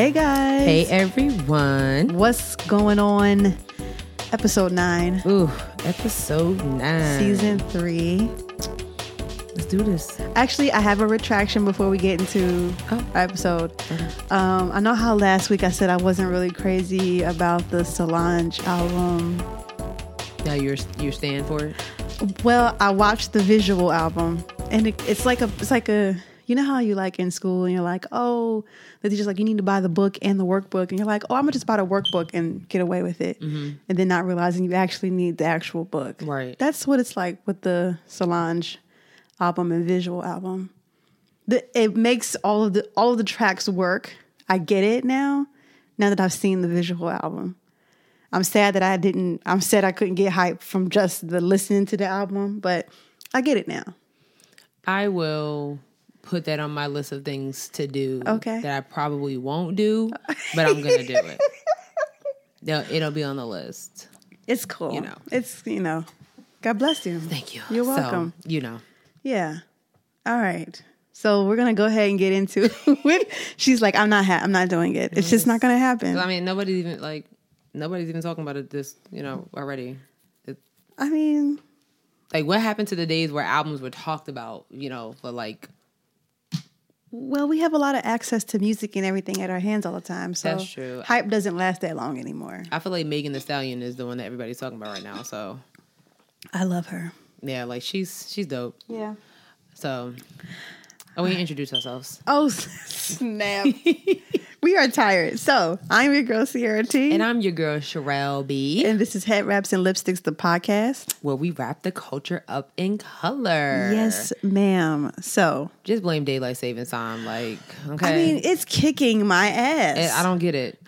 Hey guys. Hey everyone. What's going on? Episode 9. Ooh, episode 9. Season 3. Let's do this. Actually, I have a retraction before we get into our episode. I know how last week I said I wasn't really crazy about the Solange album. Now you're staying for it? Well, I watched the visual album, and it's like a. You know how you like in school and you're like, oh, the teacher's like, you need to buy the book and the workbook. And you're like, oh, I'm going to just buy the workbook and get away with it. Mm-hmm. And then not realizing you actually need the actual book. Right. That's what it's like with the Solange album and visual album. It makes all of the tracks work. I get it now that I've seen the visual album. I'm sad that I couldn't get hype from just the listening to the album, but I get it now. I will put that on my list of things to do that I probably won't do, but I'm going to do it. No, it'll be on the list. It's cool. It's God bless you. Thank you. You're welcome. So, Yeah. All right. So we're going to go ahead and get into it. She's like, I'm not doing it. It's just not going to happen. I mean, nobody's even talking about it this, already. What happened to the days where albums were talked about, Well, we have a lot of access to music and everything at our hands all the time. So that's true. Hype doesn't last that long anymore. I feel like Megan Thee Stallion is the one that everybody's talking about right now. So I love her. Yeah, she's dope. Yeah. So we introduce ourselves. Oh, snap. We are tired. So I'm your girl, Sierra T. And I'm your girl, Sherelle B. And this is Head Wraps and Lipsticks, the podcast. Where we wrap the culture up in color. Yes, ma'am. So. Just blame daylight savings time. Okay. I mean, it's kicking my ass. I don't get it.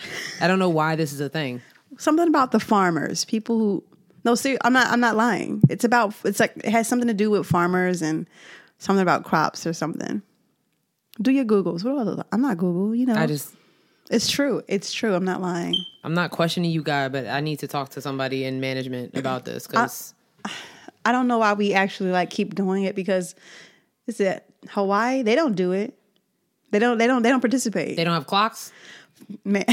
I don't know why this is a thing. Something about the farmers. People who. No, see, I'm not lying. It has something to do with farmers and something about crops or something. Do your Googles. What about those? I'm not Google, It's true. It's true. I'm not lying. I'm not questioning you, guy, but I need to talk to somebody in management about this because I don't know why we actually keep doing it. Because is it Hawaii? They don't do it. They don't participate. They don't have clocks. Man.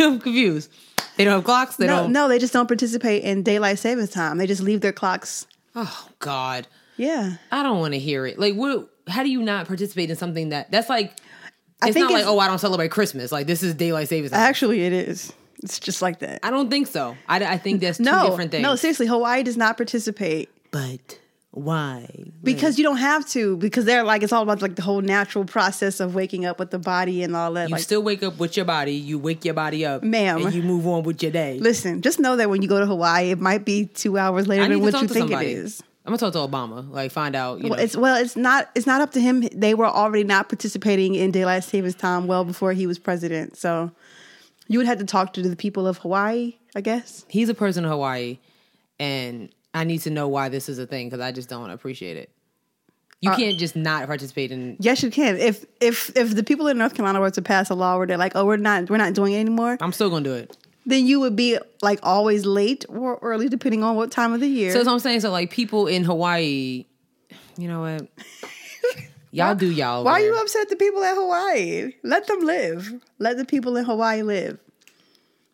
I'm confused. They don't have clocks. No, they just don't participate in daylight savings time. They just leave their clocks. Oh God. Yeah. I don't want to hear it. What? How do you not participate in something that's I don't celebrate Christmas. This is daylight savings time. Actually, it is. It's just like that. I don't think so. I think that's two different things. No, seriously, Hawaii does not participate. But why? Because you don't have to. Because they're it's all about the whole natural process of waking up with the body and all that. You still wake up with your body. You wake your body up, ma'am, and you move on with your day. Listen, just know that when you go to Hawaii, it might be 2 hours later than what you think somebody. It is. I'm gonna talk to Obama. Find out. It's not up to him. They were already not participating in daylight savings time well before he was president. So you would have to talk to the people of Hawaii, I guess. He's a person of Hawaii, and I need to know why this is a thing because I just don't appreciate it. You can't just not participate in. Yes, you can. If the people in North Carolina were to pass a law where they're like, oh, we're not doing it anymore. I'm still gonna do it. Then you would be always late or early, depending on what time of the year. So that's what I'm saying. So people in Hawaii, you know what? Y'all do y'all. Why are you upset the people at Hawaii? Let them live. Let the people in Hawaii live.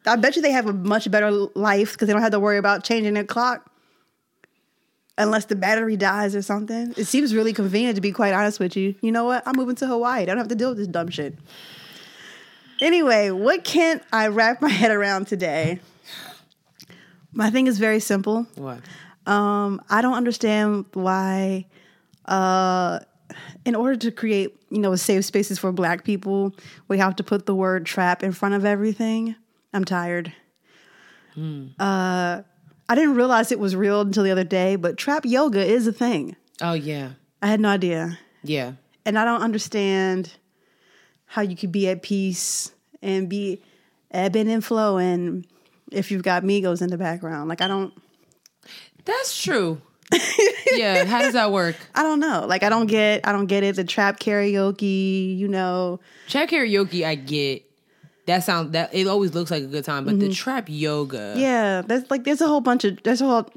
I bet you they have a much better life because they don't have to worry about changing their clock. Unless the battery dies or something. It seems really convenient, to be quite honest with you. You know what? I'm moving to Hawaii. I don't have to deal with this dumb shit. Anyway, what can't I wrap my head around today? My thing is very simple. What? I don't understand why, in order to create, safe spaces for Black people, we have to put the word trap in front of everything. I'm tired. I didn't realize it was real until the other day, but trap yoga is a thing. Oh, yeah. I had no idea. Yeah. And I don't understand how you could be at peace and be ebbing and flowing if you've got Migos in the background. I don't. That's true. Yeah. How does that work? I don't know. I don't get it. The trap karaoke, Trap karaoke, I get. It always looks like a good time, but the trap yoga. Yeah. There's a whole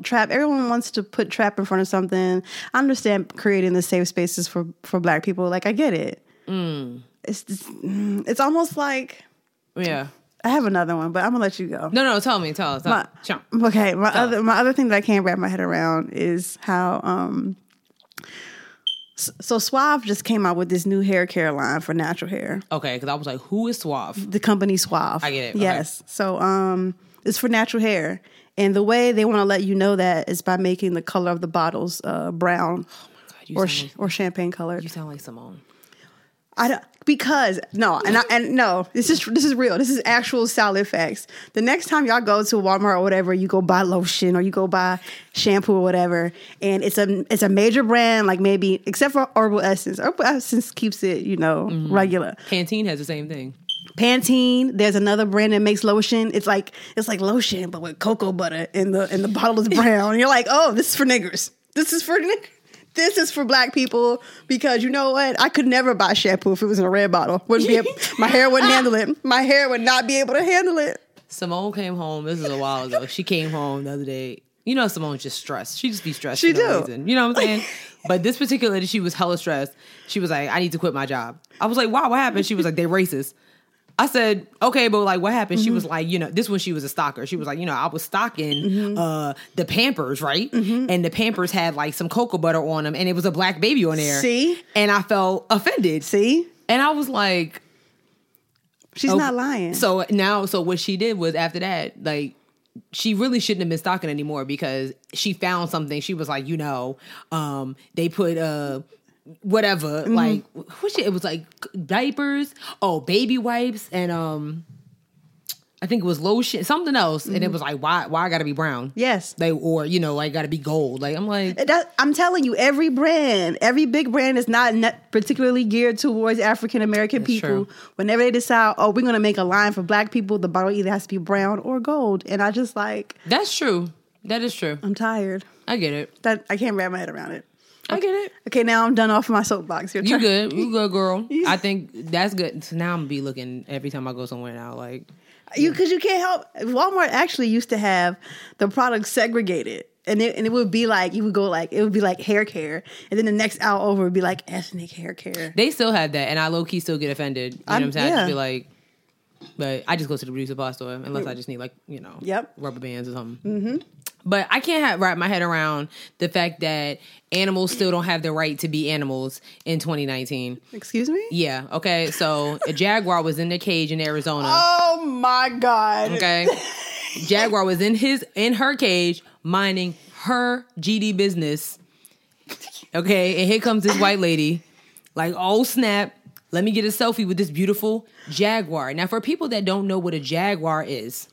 trap. Everyone wants to put trap in front of something. I understand creating the safe spaces for Black people. I get it. it's just, it's almost like, yeah. I have another one, but I'm gonna let you go. No, tell us. My other thing that I can't wrap my head around is how so Suave just came out with this new hair care line for natural hair. Okay, because I was like, who is Suave? The company Suave. I get it. Yes. Okay. So it's for natural hair, and the way they want to let you know that is by making the color of the bottles brown, or champagne colored. You sound like Simone. This is real. This is actual solid facts. The next time y'all go to Walmart or whatever, you go buy lotion or you go buy shampoo or whatever, and it's a major brand, like maybe except for Herbal Essence. Herbal Essence keeps it, regular. Pantene has the same thing. Pantene, there's another brand that makes lotion. It's like lotion, but with cocoa butter, and the bottle is brown. And you're like, oh, this is for niggers. This is for black people, because you know what? I could never buy shampoo if it was in a red bottle. My hair wouldn't handle it. My hair would not be able to handle it. Simone came home. This is a while ago. She came home the other day. You know Simone's just stressed. She just be stressed for no reason. You know what I'm saying? But this particular day, she was hella stressed. She was like, I need to quit my job. I was like, wow, what happened? She was like, they racist. I said, okay, but like, what happened? Mm-hmm. She was like, this when she was a stalker. She was like, I was stalking the Pampers, right? Mm-hmm. And the Pampers had like some cocoa butter on them, and it was a black baby on there. See? And I felt offended. See? And I was like, she's not lying. So what she did was, after that, like, she really shouldn't have been stalking anymore, because she found something. She was like, they put whatever, mm-hmm. like what shit? It was like diapers, baby wipes, and I think it was lotion, something else, mm-hmm. and it was like, why I gotta be brown? Yes, or gotta be gold. Like, I'm like, I'm telling you, every big brand is not particularly geared towards African American people. True. Whenever they decide, we're gonna make a line for black people, the bottle either has to be brown or gold, and I just like, that's true. That is true. I'm tired. I get it. That I can't wrap my head around it. I get it. Okay, now I'm done off my soapbox. You good. You good, girl. I think that's good. So now I'm going to be looking every time I go somewhere now. Because you can't help. Walmart actually used to have the products segregated. And it would be like, you would go like, it would be like hair care. And then the next hour over would be like ethnic hair care. They still had that. And I low-key still get offended. You know what I'm saying? Yeah. I just feel like, but I just go to the beauty supply store unless I just need rubber bands or something. Mm-hmm. But I can't wrap my head around the fact that animals still don't have the right to be animals in 2019. Excuse me? Yeah. Okay. So a jaguar was in the cage in Arizona. Oh my God. Okay. Jaguar was in her cage, minding her GD business. Okay. And here comes this white lady. Like, oh snap. Let me get a selfie with this beautiful jaguar. Now, for people that don't know what a jaguar is,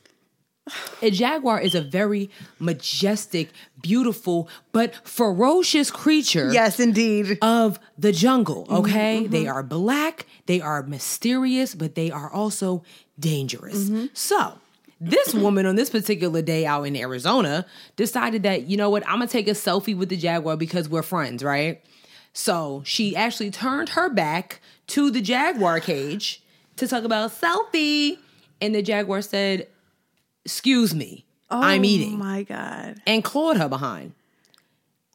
a jaguar is a very majestic, beautiful, but ferocious creature. Yes, indeed. Of the jungle, okay? Mm-hmm. They are black, they are mysterious, but they are also dangerous. Mm-hmm. So, this woman on this particular day out in Arizona decided that, you know what, I'm going to take a selfie with the jaguar because we're friends, right? So, she actually turned her back to the jaguar cage to talk about selfie. And the jaguar said, excuse me, I'm eating. Oh my God. And clawed her behind.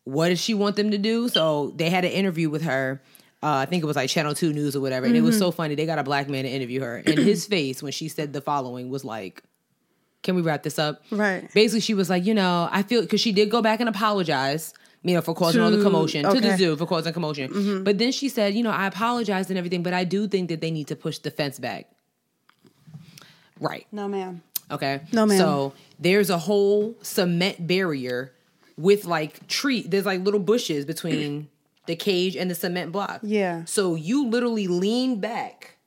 What did she want them to do? So they had an interview with her. I think it was like Channel 2 News or whatever. And mm-hmm. It was so funny. They got a black man to interview her. And his face when she said the following was like, can we wrap this up? Right. Basically, she was like, I feel, because she did go back and apologize. For causing all the commotion. Okay. To the zoo for causing commotion. Mm-hmm. But then she said, I apologized and everything, but I do think that they need to push the fence back. Right. No, ma'am. Okay. No, ma'am. So there's a whole cement barrier with like tree. There's like little bushes between the cage and the cement block. Yeah. So you literally lean back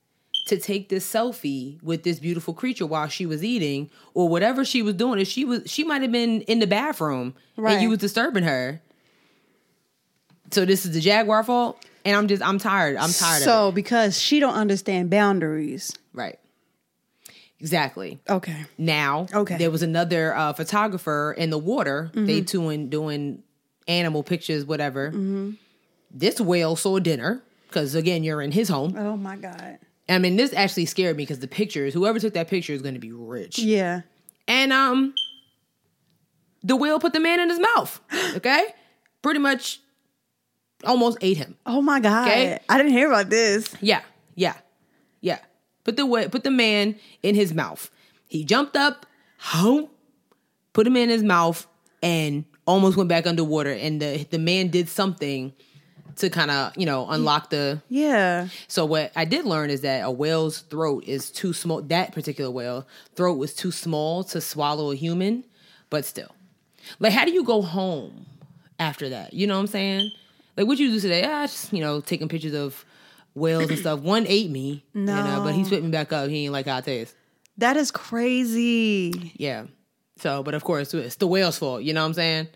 to take this selfie with this beautiful creature while she was eating or whatever she was doing. If she might have been in the bathroom, right, and you was disturbing her. So this is the jaguar fault, and I'm tired. I'm tired of it. So because she don't understand boundaries. Right. Exactly. Okay. Now, there was another photographer in the water. Mm-hmm. They two in doing animal pictures, whatever. Mm-hmm. This whale saw dinner, because again, you're in his home. Oh my God. I mean, this actually scared me, because the pictures, whoever took that picture is going to be rich. Yeah. And the whale put the man in his mouth. Okay? Pretty much almost ate him. Oh my God. Okay? I didn't hear about this. Yeah. Yeah. Put the man in his mouth. He jumped up, put him in his mouth, and almost went back underwater. And the man did something to kind of, unlock the... Yeah. So what I did learn is that a whale's throat is too small. That particular whale throat was too small to swallow a human, but still. Like, how do you go home after that? You know what I'm saying? Like, what you do today? Just, taking pictures of whales and stuff. One ate me. No. But he spit me back up. He ain't like how it tastes. That is crazy. Yeah. So, but of course, it's the whale's fault. You know what I'm saying?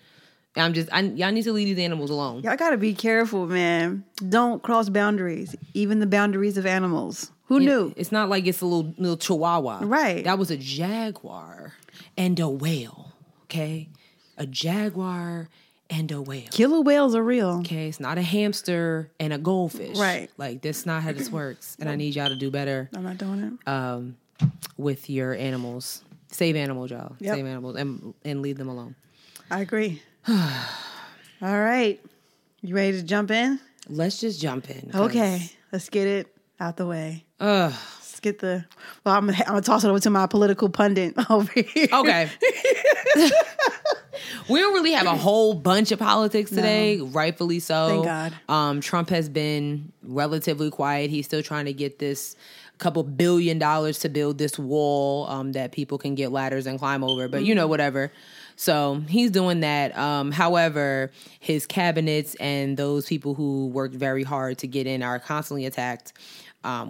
Y'all need to leave these animals alone. Y'all gotta be careful, man. Don't cross boundaries, even the boundaries of animals. Who knew? It's not like it's a little chihuahua. Right. That was a jaguar and a whale, okay? A jaguar and a whale. Killer whales are real. Okay, it's not a hamster and a goldfish. Right. Like, that's not how this works, and I need y'all to do better. I'm not doing it. With your animals. Save animals, y'all. Yep. Save animals and leave them alone. I agree. All right. You ready to jump in? Let's just jump in. Okay. Let's get it out the way. Let's get the... Well, I'm going to toss it over to my political pundit over here. Okay. We don't really have a whole bunch of politics today. No. Rightfully so. Thank God. Trump has been relatively quiet. He's still trying to get this... couple $1 billion to build this wall that people can get ladders and climb over, but whatever. So he's doing that. However, his cabinets and those people who worked very hard to get in are constantly attacked.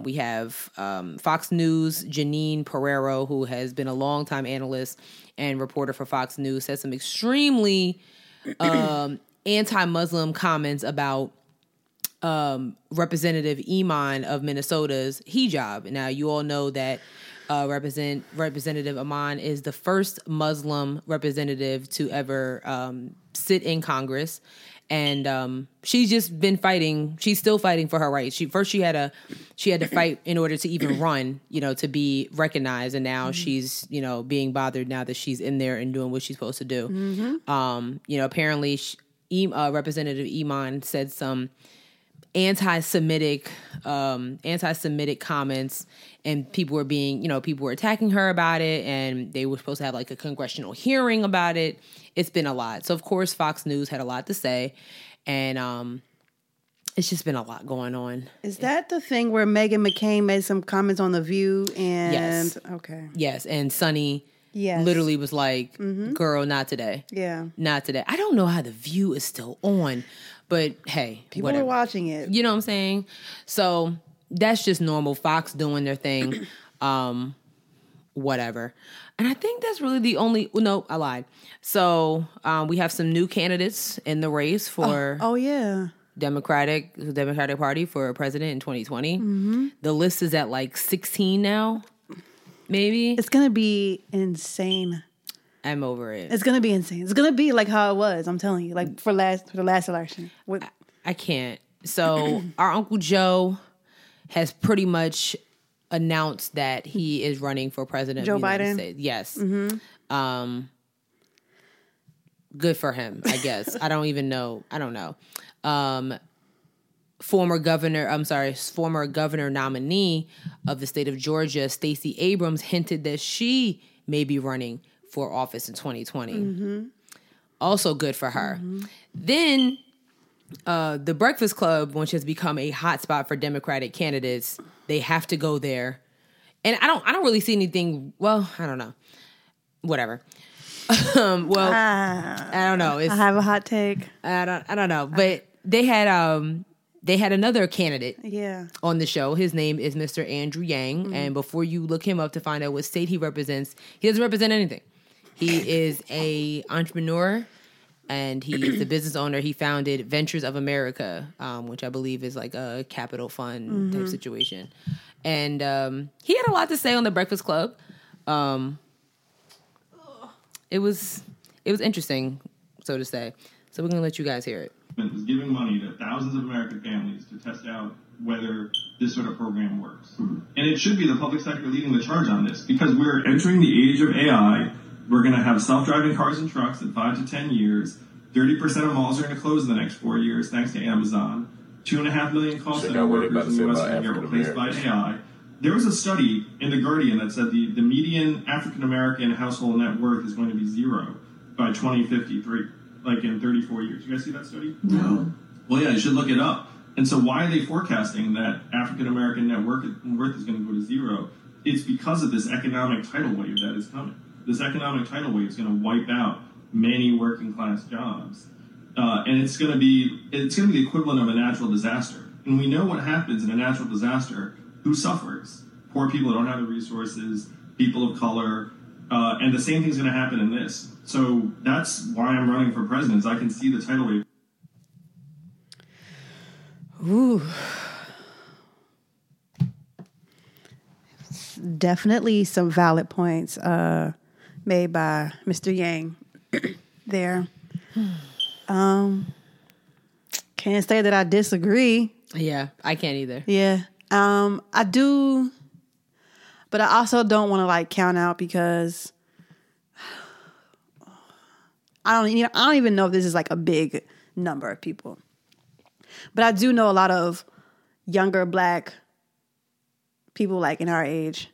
We have Fox News, Janine Pirero, who has been a longtime analyst and reporter for Fox News, said some extremely anti-Muslim comments about Representative Iman of Minnesota's hijab. Now, you all know that Representative Iman is the first Muslim representative to ever sit in Congress, and she's just been fighting. She's still fighting for her rights. She had to fight in order to even run, to be recognized, and now she's being bothered now that she's in there and doing what she's supposed to do. Mm-hmm. Apparently, Representative Iman said some anti-Semitic comments, and people were attacking her about it, and they were supposed to have like a congressional hearing about it. It's been a lot. So of course Fox News had a lot to say, and it's just been a lot going on. Is that the thing where Meghan McCain made some comments on The View? And yes. Okay. Yes, and Sunny literally was like, girl, not today. Yeah. Not today. I don't know how The View is still on. But hey, people whatever. Are watching it. You know what I'm saying? So that's just normal. Fox doing their thing, whatever. And I think that's really the only... No, I lied. So we have some new candidates in the race for... Oh yeah. Democratic Party for president in 2020. Mm-hmm. The list is at like 16 now, maybe. It's going to be insane. I'm over it. It's going to be insane. It's going to be like how it was, I'm telling you, like for the last election. I can't. So our Uncle Joe has pretty much announced that he is running for president of the United States. Yes. Mm-hmm. Good for him, I guess. I don't even know. I don't know. Former governor nominee of the state of Georgia, Stacey Abrams, hinted that she may be running for office in 2020. Mm-hmm. Also good for her. Mm-hmm. Then The Breakfast Club, which has become a hotspot for Democratic candidates, they have to go there. And I don't really see anything. Well, I don't know. Whatever. I don't know. I have a hot take. I don't know. But they had another candidate on the show. His name is Mr. Andrew Yang. Mm-hmm. And before you look him up to find out what state he represents, he doesn't represent anything. He is an entrepreneur, and he is a business owner. He founded Ventures of America, which I believe is like a capital fund type situation. And he had a lot to say on The Breakfast Club. It was interesting, so to say. So we're going to let you guys hear it. Is giving money to thousands of American families to test out whether this sort of program works. Mm-hmm. And it should be the public sector leading the charge on this, because we're entering the age of AI. We're going to have self-driving cars and trucks in 5 to 10 years. 30% of malls are going to close in the next 4 years, thanks to Amazon. 2.5 million call center workers in the U.S. are going to be replaced by AI. There was a study in The Guardian that said the median African-American household net worth is going to be zero by 2053, like in 34 years. You guys see that study? No. Well, yeah, you should look it up. And so why are they forecasting that African-American net worth is going to go to zero? It's because of this economic tidal wave that is coming. This economic tidal wave is going to wipe out many working-class jobs. And it's going to be the equivalent of a natural disaster. And we know what happens in a natural disaster. Who suffers? Poor people who don't have the resources, people of color, and the same thing's going to happen in this. So that's why I'm running for president. I can see the tidal wave. Ooh. It's definitely some valid points made by Mr. Yang there. Can't say that I disagree. Yeah, I can't either. Yeah. I do, but I also don't want to like count out because I don't even know if this is like a big number of people, but I do know a lot of younger Black people like in our age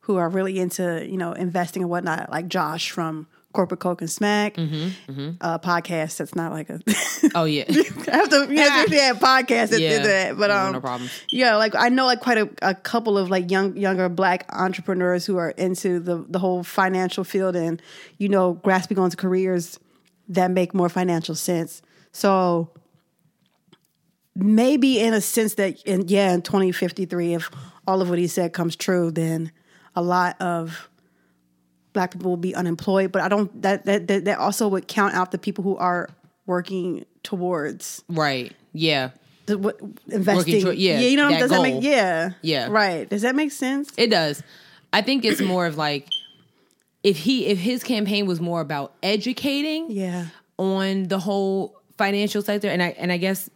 who are really into, you know, investing and whatnot, like Josh from Corporate Coke and Smack, podcast that's not like a... Oh, yeah. you have to have podcasts that did that. But, no problem. Yeah, like, I know, like, quite a couple of, like, younger Black entrepreneurs who are into the whole financial field and, you know, grasping onto careers that make more financial sense. So, maybe in a sense that, in 2053, if all of what he said comes true, then a lot of Black people will be unemployed, but I don't. That also would count out the people who are working towards. Right. Yeah. Investing. You know. Does goal. That make? Yeah. Yeah. Right. Does that make sense? It does. I think it's more of like if his campaign was more about educating. Yeah. On the whole financial sector, and I guess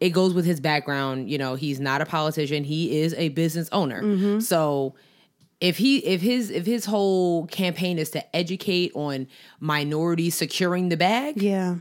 it goes with his background. You know, he's not a politician. He is a business owner. Mm-hmm. So. If his whole campaign is to educate on minorities securing the bag, yeah,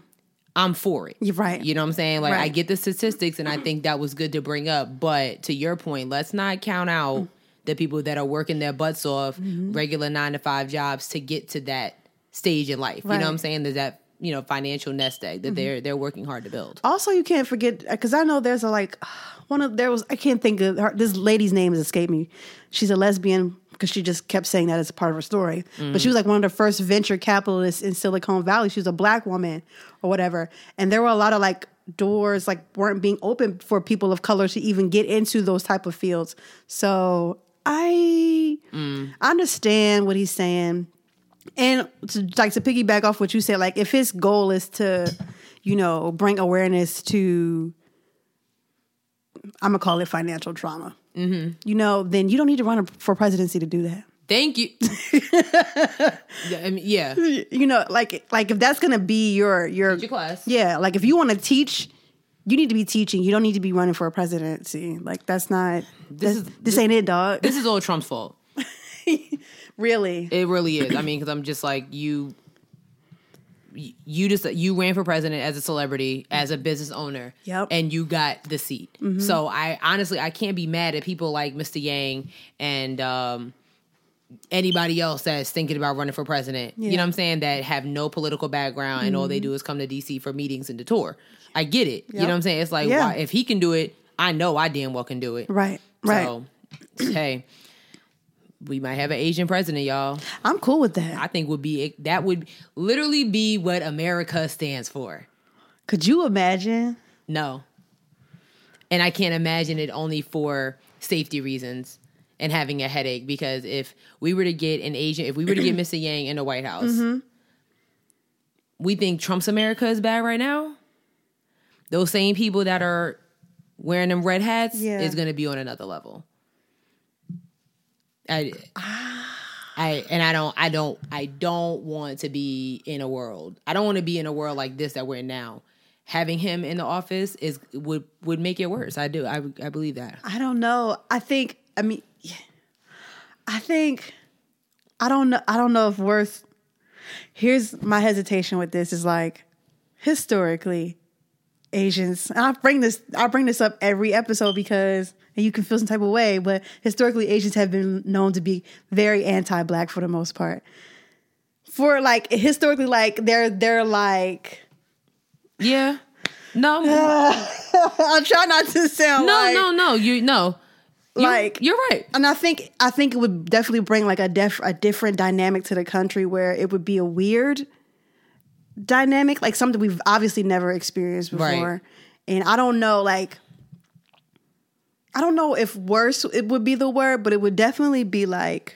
I'm for it. You're right. You know what I'm saying? Like, right. I get the statistics, and I think that was good to bring up. But to your point, let's not count out the people that are working their butts off, regular 9-to-5 jobs to get to that stage in life. Right. You know what I'm saying? There's that, you know, financial nest egg that they're working hard to build. Also, you can't forget, because I know there's a I can't think of her. This lady's name has escaped me. She's a lesbian. Because she just kept saying that as a part of her story. Mm. But she was like one of the first venture capitalists in Silicon Valley. She was a Black woman or whatever. And there were a lot of like doors like weren't being opened for people of color to even get into those type of fields. So I understand what he's saying. And to piggyback off what you said, like if his goal is to, you know, bring awareness to, I'm going to call it financial trauma. Mm-hmm. You know, then you don't need to run for presidency to do that. Thank you. Yeah. You know, like if that's going to be your class. Yeah. Like if you want to teach, you need to be teaching. You don't need to be running for a presidency. Like that's not, this ain't it, dog. This is all Trump's fault. Really? It really is. I mean, because I'm just like, you ran for president as a celebrity, as a business owner, and you got the seat. Mm-hmm. So I can't be mad at people like Mr. Yang and anybody else that's thinking about running for president. Yeah. You know what I'm saying? That have no political background and all they do is come to DC for meetings and to tour. I get it. Yep. You know what I'm saying? It's like, why, if he can do it, I know I damn well can do it. Right. Right. So, hey. We might have an Asian president, y'all. I'm cool with that. I think would literally be what America stands for. Could you imagine? No. And I can't imagine it only for safety reasons and having a headache, because if we were to get get Mr. Yang in the White House, we think Trump's America is bad right now. Those same people that are wearing them red hats is going to be on another level. I don't want to be in a world like this that we're in now. Having him in the office would make it worse. I do. I believe that. I don't know. Here's my hesitation with this is like, historically, Asians. I bring this up every episode because, and you can feel some type of way, but historically Asians have been known to be very anti-black for the most part. For like historically, like they're like, yeah, no, I'm trying not to sound you're right, and I think it would definitely bring like a different dynamic to the country where it would be a weird dynamic, like something we've obviously never experienced before, right. And I don't know if worse it would be the word, but it would definitely be like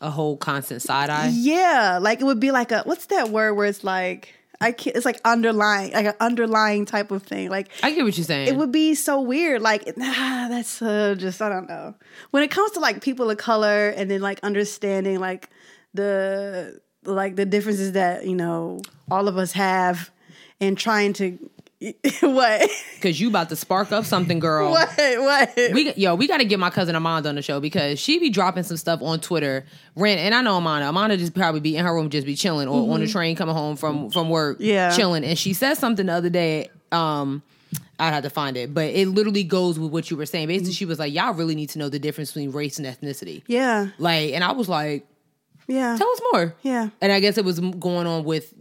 a whole constant side eye. Yeah, like it would be like a, what's that word where it's like, I can't, it's like underlying, like an underlying type of thing. Like I get what you're saying. It would be so weird. Like that's just, I don't know. When it comes to like people of color and then like understanding like the differences that, you know, all of us have and trying to, what? Because you about to spark up something, girl. What? We got to get my cousin Iman on the show because she be dropping some stuff on Twitter. And I know Amanda just probably be in her room, just be chilling or on the train coming home from work, yeah, chilling. And she said something the other day, I'd have to find it, but it literally goes with what you were saying. Basically, she was like, y'all really need to know the difference between race and ethnicity. Yeah. Like, and I was like, yeah, tell us more. Yeah. And I guess it was going on with,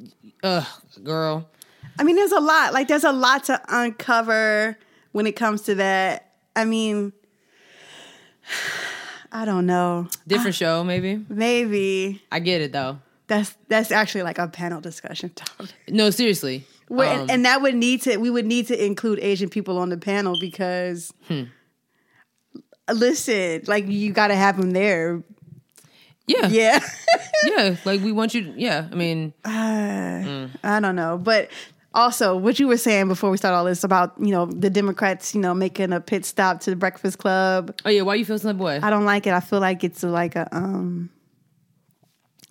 girl. I mean, there's a lot. Like, there's a lot to uncover when it comes to that. I mean, I don't know. Different show, maybe? Maybe. I get it, though. That's actually like a panel discussion topic. No, seriously. And that would need to, we would need to include Asian people on the panel because, listen, like, you got to have them there. Yeah. Yeah. Yeah. Like, we want you, yeah. I mean. I don't know. But also, what you were saying before we start all this about, you know, the Democrats, you know, making a pit stop to the Breakfast Club. Oh, yeah. Why you feel some boy? I don't like it. I feel like it's like a,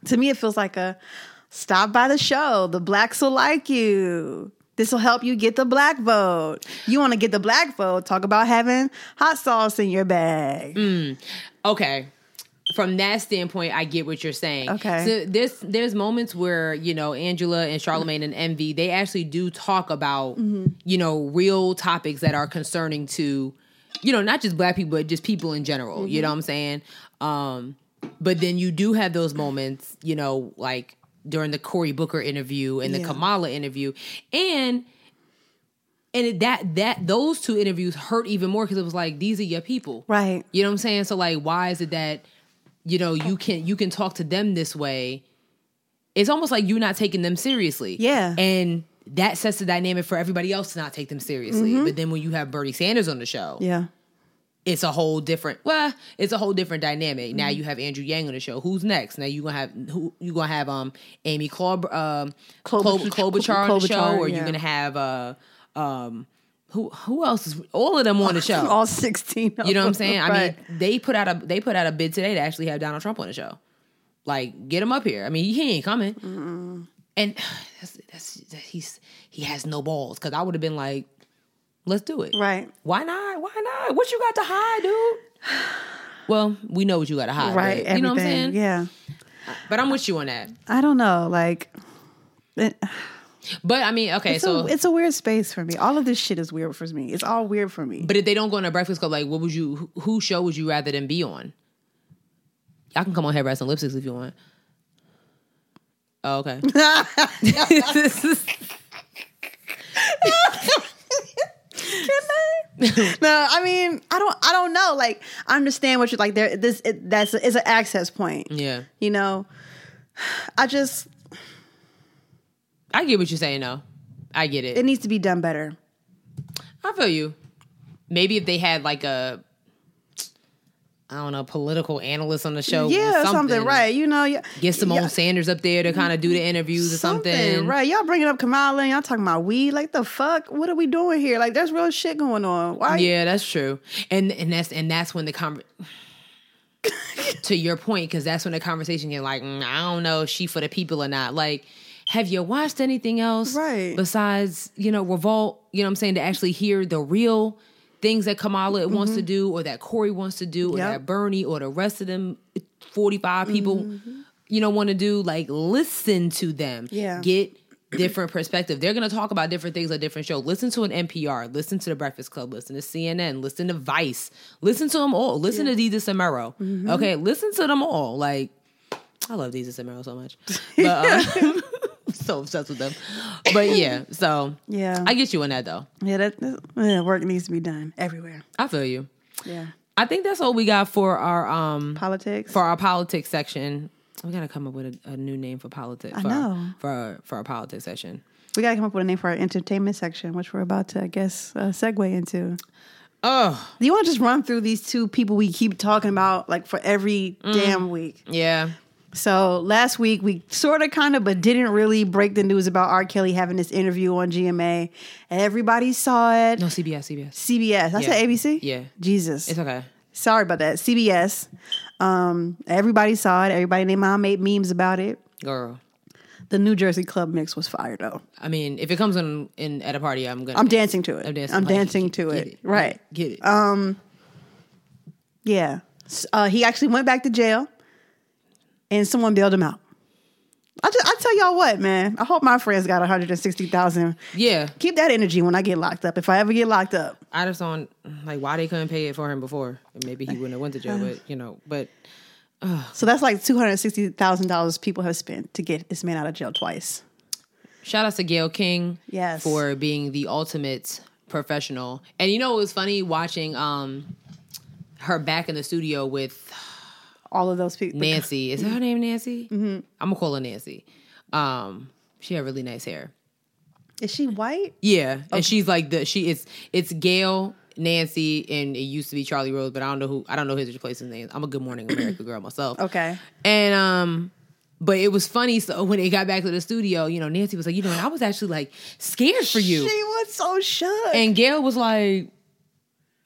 to me, it feels like a stop by the show. The blacks will like you. This will help you get the black vote. You want to get the black vote. Talk about having hot sauce in your bag. Okay. From that standpoint, I get what you're saying. Okay. So there's moments where, you know, Angela and Charlamagne and Envy, they actually do talk about, you know, real topics that are concerning to, you know, not just black people, but just people in general. You know what I'm saying? But then you do have those moments, you know, like during the Cory Booker interview and the Kamala interview. And those two interviews hurt even more because it was like, these are your people. Right. You know what I'm saying? So like, why is it that, you know, you can talk to them this way? It's almost like you're not taking them seriously. Yeah. And that sets the dynamic for everybody else to not take them seriously. But then when you have Bernie Sanders on the show, it's a whole different, dynamic. Now you have Andrew Yang on the show. Who's next? Now you gonna have Amy Klobuchar on the show, or you're gonna have who else is, all of them on the show, all 16 of, you know what I'm saying? Right. I mean, they put out a bid today to actually have Donald Trump on the show. Like, get him up here. I mean, he ain't coming. And he has no balls, because I would have been like, let's do it. Right. Why not? What you got to hide, dude? Well, we know what you got to hide, right? You know what I'm saying? Yeah. But I'm with you on that. I don't know, like but I mean, okay, so it's a weird space for me. All of this shit is weird for me. It's all weird for me. But if they don't go on a Breakfast Club, like, what would you? Whose show would you rather than be on? Y'all can come on Head Wraps and Lipsticks if you want. Oh, okay. No, I mean, I don't know. Like, I understand what you're like. There, it's an access point. Yeah, you know, I get what you're saying, though. I get it. It needs to be done better. I feel you. Maybe if they had like a, I don't know, political analyst on the show. Yeah, or something, right. You know. Get Simone Sanders up there to kind of do the interviews or something. Right. Y'all bringing up Kamala and y'all talking about weed. Like, the fuck? What are we doing here? Like, there's real shit going on. Why? Yeah, that's true. And that's when the to your point, because that's when the conversation gets like, I don't know if she for the people or not. Like, have you watched anything else besides, you know, Revolt, you know what I'm saying, to actually hear the real things that Kamala wants to do, or that Corey wants to do, or that Bernie or the rest of them 45 people, you know, want to do? Like, listen to them. Yeah. Get different perspective. They're going to talk about different things on different shows. Listen to an NPR. Listen to The Breakfast Club. Listen to CNN. Listen to Vice. Listen to them all. Listen to Dee DeSamero. Mm-hmm. Okay? Listen to them all. Like, I love Dee DeSamero so much. But, I'm so obsessed with them. But, yeah. So, yeah. I get you on that, though. Yeah, that work needs to be done everywhere. I feel you. Yeah. I think that's all we got for our... politics? For our politics section. We got to come up with a new name for politics. I know. For our politics section. We got to come up with a name for our entertainment section, which we're about to, I guess, segue into. Oh. Do you want to just run through these two people we keep talking about, like, for every damn week? Yeah. So, last week, we sort of, kind of, but didn't really break the news about R. Kelly having this interview on GMA. Everybody saw it. No, CBS. I said ABC? Yeah. Jesus. It's okay. Sorry about that. CBS. Everybody saw it. Everybody and their mom made memes about it. Girl. The New Jersey club mix was fire, though. I mean, if it comes in at a party, I'm dancing to it. I'm dancing to it. Right. Get it. Yeah. He actually went back to jail. And someone bailed him out. I tell y'all what, man. I hope my friends got 160,000. Yeah. Keep that energy when I get locked up. If I ever get locked up. I just don't, like, why they couldn't pay it for him before. Maybe he wouldn't have went to jail, but, you know. But so that's like $260,000 people have spent to get this man out of jail twice. Shout out to Gayle King. Yes. For being the ultimate professional. And you know, it was funny watching her back in the studio with... all of those people. Nancy. Is that her name, Nancy? Mm-hmm. I'm going to call her Nancy. She had really nice hair. Is she white? Yeah. Okay. And she's like, it's Gayle, Nancy, and it used to be Charlie Rose, but I don't know his replacement name. I'm a Good Morning America girl myself. Okay. And, but it was funny. So when they got back to the studio, you know, Nancy was like, you know, and I was actually like scared for you. She was so shook. And Gayle was like,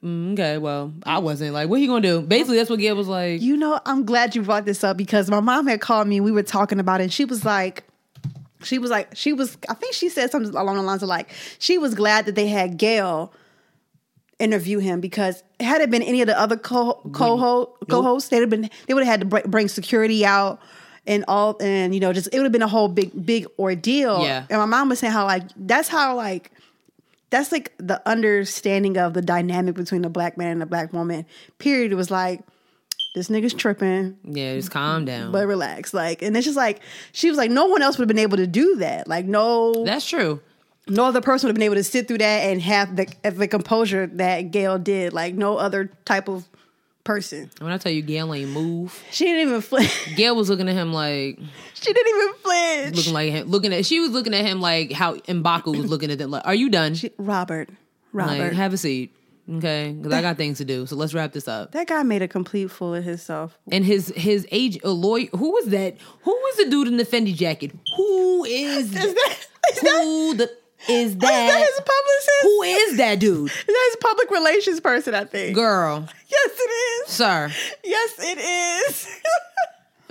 okay, well, I wasn't. Like, what are you going to do? Basically, that's what Gayle was like. You know, I'm glad you brought this up because my mom had called me. We were talking about it. And she was, I think she said something along the lines of like, she was glad that they had Gayle interview him because had it been any of the other co-hosts, they would have had to bring security out and all, and, you know, just, it would have been a whole big ordeal. Yeah. And my mom was saying how that's like the understanding of the dynamic between a black man and a black woman. Period. It was like, this nigga's tripping. Yeah, just calm down. But relax. Like, and it's just like, she was like, no one else would have been able to do that. Like, no. That's true. No other person would have been able to sit through that and have the composure that Gayle did. Like, no other type of person. When I tell you Gayle ain't move. She didn't even flinch. Gayle was looking at him like. She didn't even flinch. She was looking at him like how M'Baku was looking at them like, are you done? Robert. Like, have a seat. Okay. Because I got things to do. So let's wrap this up. That guy made a complete fool of himself. And his age, a lawyer. Who was that? Who was the dude in the Fendi jacket? Who is that? Is that his publicist? Who is that dude? Is that his public relations person, I think. Girl. Yes, it is. Sir. Yes, it is.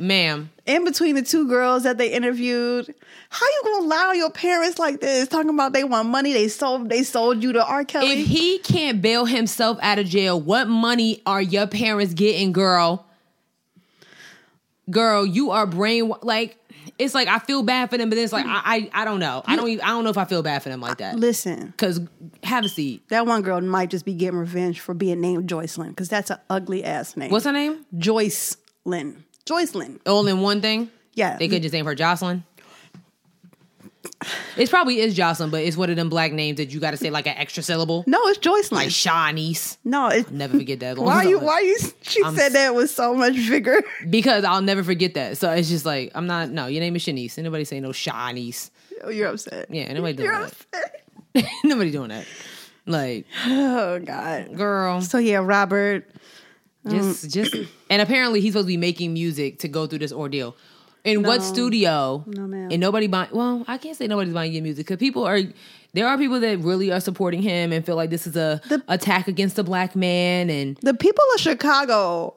Ma'am. In between the two girls that they interviewed, how you gonna allow your parents like this? Talking about they want money, they sold you to R. Kelly. If he can't bail himself out of jail, what money are your parents getting, girl? Girl, you are brainwashed. Like, it's like I feel bad for them, but then it's like I don't know. I don't know if I feel bad for them like that. Listen. Because have a seat. That one girl might just be getting revenge for being named Jocelyn, because that's an ugly ass name. What's her name? Jocelyn. All in one thing? Yeah. They could just name her Jocelyn. It probably is Jocelyn, but it's one of them black names that you got to say like an extra syllable. No, it's Jocelyn. Like Shanice. No, it's... I'll never forget that. Why you? She said that with so much vigor. Because I'll never forget that. So it's just like, I'm not... No, your name is Shanice. Anybody say no Shanice. Oh, you're upset. Yeah, nobody doing that. Nobody doing that. Like... Oh, God. Girl. So, yeah, Robert... Just, and apparently he's supposed to be making music to go through this ordeal. In what studio? No, ma'am. And nobody buying. Well, I can't say nobody's buying your music because people are. there are people that really are supporting him and feel like this is an attack against a black man. And the people of Chicago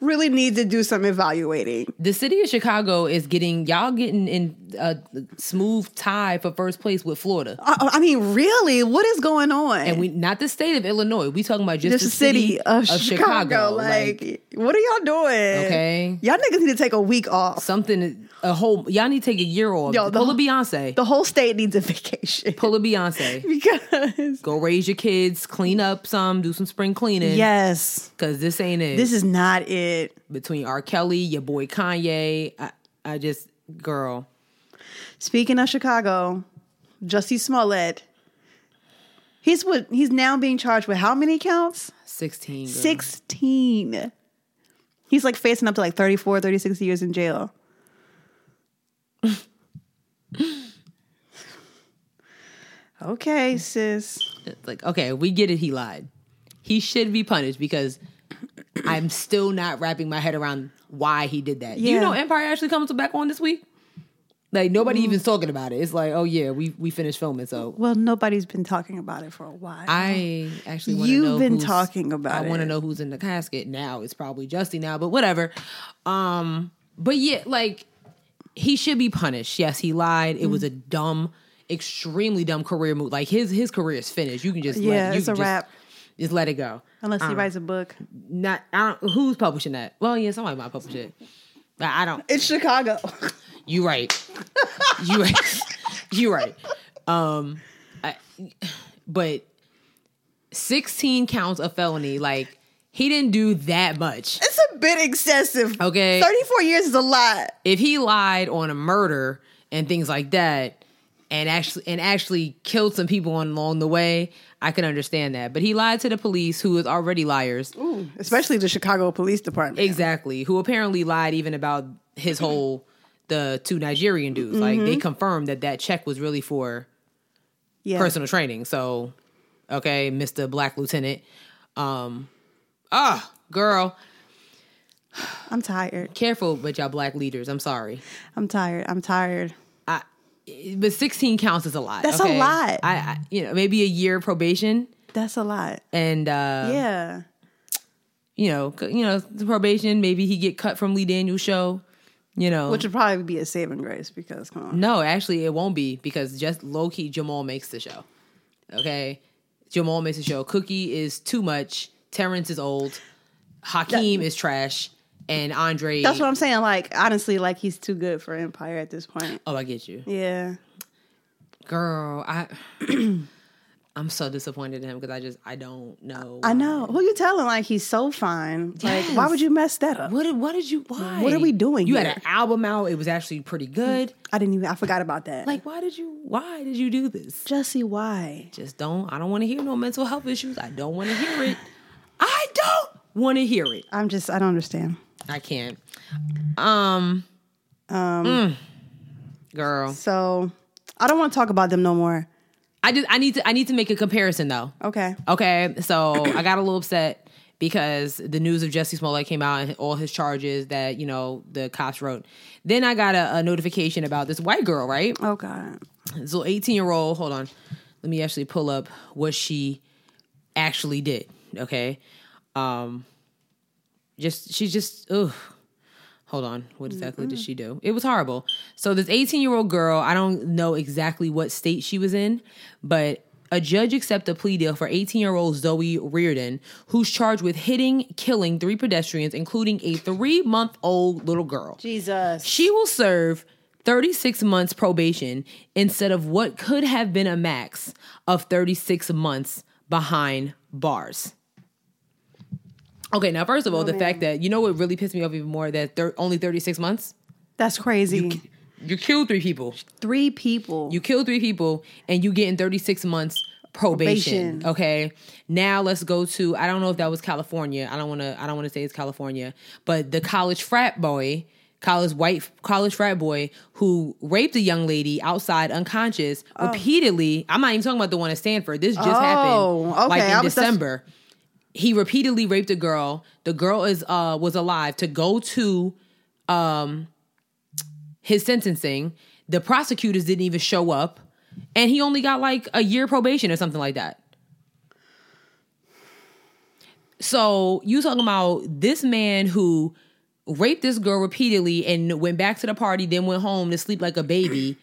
really need to do some evaluating. The city of Chicago is getting in a smooth tie for first place with Florida. I mean, really, what is going on? And we not the state of Illinois. We talking about just the city of Chicago. Like, what are y'all doing? Okay, y'all niggas need to take a week off. Y'all need to take a year off. Yo, pull a Beyonce. The whole state needs a vacation. Pull a Beyonce. Because go raise your kids, clean up some, do some spring cleaning. Yes, because this ain't it. This is not it. Between R. Kelly, your boy Kanye, I just, girl. Speaking of Chicago, Jussie Smollett. He's now being charged with how many counts? 16. Girl. 16. He's like facing up to like 34, 36 years in jail. Okay, sis. Like, okay, we get it. He lied. He should be punished because I'm still not wrapping my head around why he did that. Yeah. You know, Empire actually comes back on this week. Like, nobody even's talking about it. It's like, oh yeah, we finished filming. So, well, nobody's been talking about it for a while. I actually want to know. You've been talking about it. I want to know who's in the casket now. It's probably Jussie now, but whatever. But yeah, like, he should be punished. Yes, he lied. It was a dumb, extremely dumb career move. Like, his career is finished. You can just it's a wrap. Just let it go. Unless he writes a book. Who's publishing that? Well, yeah, somebody might publish it. But I don't. It's Chicago. You right. You right. You right. But 16 counts of felony, like. He didn't do that much. It's a bit excessive. Okay. 34 years is a lot. If he lied on a murder and things like that and actually killed some people along the way, I can understand that. But he lied to the police, who is already liars. Ooh, especially the Chicago Police Department. Exactly. Who apparently lied even about his whole, the two Nigerian dudes. Mm-hmm. Like, they confirmed that check was really for personal training. So, okay, Mr. Black Lieutenant. Ah, oh, girl. I'm tired. Careful with y'all black leaders. I'm sorry. I'm tired. But 16 counts is a lot. That's a lot. I maybe a year probation. That's a lot. And yeah, the probation. Maybe he get cut from Lee Daniels' show. Which would probably be a saving grace because come on. No, actually, it won't be because just low key Jamal makes the show. Okay, Jamal makes the show. Cookie is too much. Terrence is old, Hakeem is trash, and Andre... That's what I'm saying. Like, honestly, like, he's too good for Empire at this point. Oh, I get you. Yeah. Girl, I'm so disappointed in him because I don't know. I know. Who you telling? Like, he's so fine. Yes. Like, why would you mess that up? Why? What are we doing here? You had an album out. It was actually pretty good. I forgot about that. Like, why did you do this? Jussie, why? I don't want to hear no mental health issues. I don't want to hear it. I don't want to hear it. I don't understand. I can't. Girl. So, I don't want to talk about them no more. I need to make a comparison though. Okay. So, I got a little upset because the news of Jussie Smollett came out and all his charges that, the cops wrote. Then I got a notification about this white girl, right? Oh God. This little 18-year-old, hold on. Let me actually pull up what she actually did. Okay. Ugh. Hold on. What exactly did she do? It was horrible. So this 18-year-old girl, I don't know exactly what state she was in, but a judge accepted a plea deal for 18-year-old Zoe Reardon, who's charged with hitting, killing 3 pedestrians, including a 3-month-old little girl. Jesus. She will serve 36 months probation instead of what could have been a max of 36 months behind bars. Okay, now, first of all, the fact that, what really pissed me off even more, that only 36 months? That's crazy. You killed 3 people. You killed 3 people, and you getting 36 months probation. Okay? Now, let's go to, I don't know if that was California. I don't want to say it's California. But the college frat boy who raped a young lady outside unconscious repeatedly. I'm not even talking about the one at Stanford. This just happened in December. He repeatedly raped a girl. The girl was alive to go to his sentencing. The prosecutors didn't even show up. And he only got like a year probation or something like that. So you talking about this man who raped this girl repeatedly and went back to the party, then went home to sleep like a baby,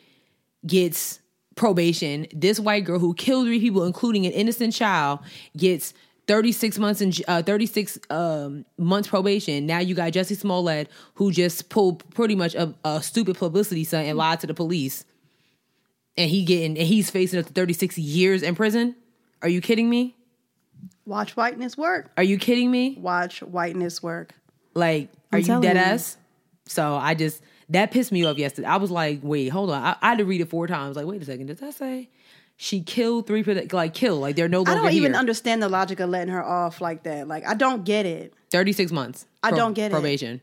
gets probation. This white girl who killed 3 people, including an innocent child, gets 36 months probation. Now you got Jussie Smollett, who just pulled pretty much a stupid publicity stunt and lied to the police, and he's facing up to 36 years in prison. Are you kidding me? Watch whiteness work. Are you kidding me? Watch whiteness work. Like, are you dead ass? So I just, that pissed me off yesterday. I was like, wait, hold on. I had to read it 4 times. Like, wait a second. Did that say she killed 3? Like, kill. Like, they're no longer here. I don't even understand the logic of letting her off like that. Like, I don't get it. 36 months. I don't get probation.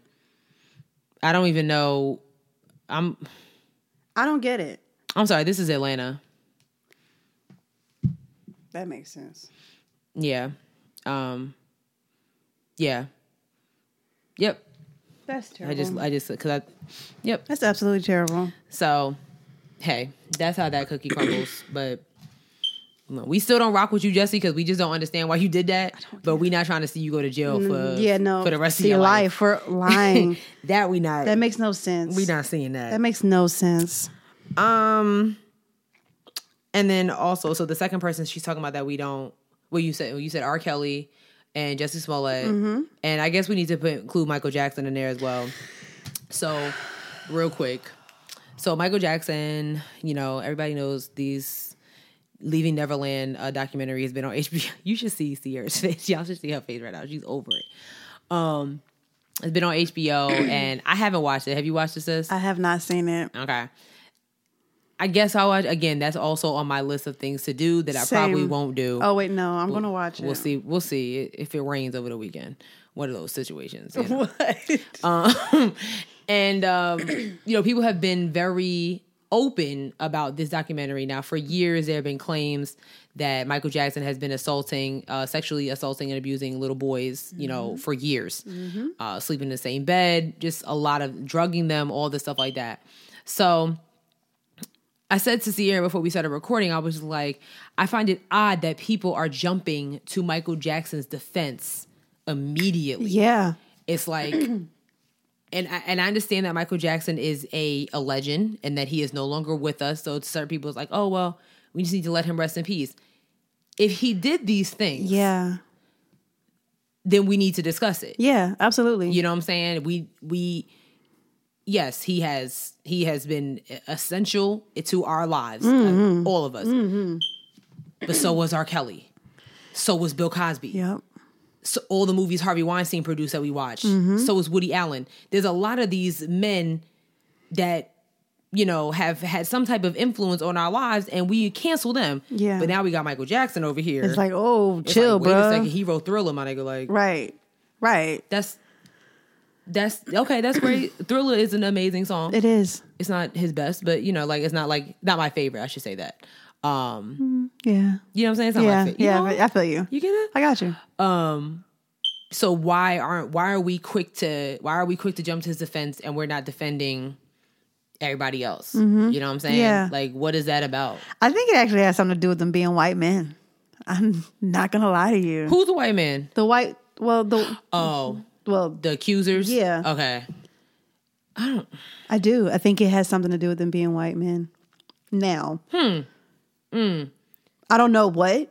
I don't even know. I don't get it. I'm sorry. This is Atlanta. That makes sense. Yeah. Yeah. Yep. That's terrible. Yep. That's absolutely terrible. So, hey, that's how that cookie crumbles. But no, we still don't rock with you, Jussie, because we just don't understand why you did that. But we're not trying to see you go to jail for the rest of your life. For lying. That we not. That makes no sense. We not seeing that. That makes no sense. And then also, so the second person she's talking about that we don't, well, you said R. Kelly and Jussie Smollett. Mm-hmm. And I guess we need to include Michael Jackson in there as well. So, real quick. So, Michael Jackson, you know, everybody knows these Leaving Neverland documentary has been on HBO. You should see her face. Y'all should see her face right now. She's over it. It's been on HBO, and I haven't watched it. Have you watched it, sis? I have not seen it. Okay. I guess I'll watch again. That's also on my list of things to do that I probably won't do. Oh wait, no, I'm gonna watch it. We'll see. We'll see if it rains over the weekend. One of those situations. You know? What? You know, people have been very open about this documentary. Now, for years, there have been claims that Michael Jackson has been sexually assaulting and abusing little boys, you know, for years, sleeping in the same bed, just a lot of drugging them, all this stuff like that. So. I said to Sierra before we started recording, I was like, I find it odd that people are jumping to Michael Jackson's defense immediately. Yeah. It's like, and I understand that Michael Jackson is a legend and that he is no longer with us. So to certain people, it's like, oh, well, we just need to let him rest in peace. If he did these things. Yeah. Then we need to discuss it. Yeah, absolutely. You know what I'm saying? We yes, he has been essential to our lives, all of us. Mm-hmm. But so was R. Kelly. So was Bill Cosby. Yep. So all the movies Harvey Weinstein produced that we watched. Mm-hmm. So was Woody Allen. There's a lot of these men that, you know, have had some type of influence on our lives, and we cancel them. Yeah. But now we got Michael Jackson over here. It's like, oh, chill, like, wait a second. He wrote Thriller, my nigga. Like, right. That's great. Thriller is an amazing song. It is. It's not his best, but you know, like it's not my favorite. I should say that. Yeah. You know what I'm saying? It's not my favorite. Yeah, I feel you. You get it? I got you. So why are we quick to jump to his defense and we're not defending everybody else? Mm-hmm. You know what I'm saying? Yeah. Like, what is that about? I think it actually has something to do with them being white men. I'm not gonna lie to you. Who's the white man? The accusers? Yeah. Okay. I think it has something to do with them being white men. Now. I don't know what.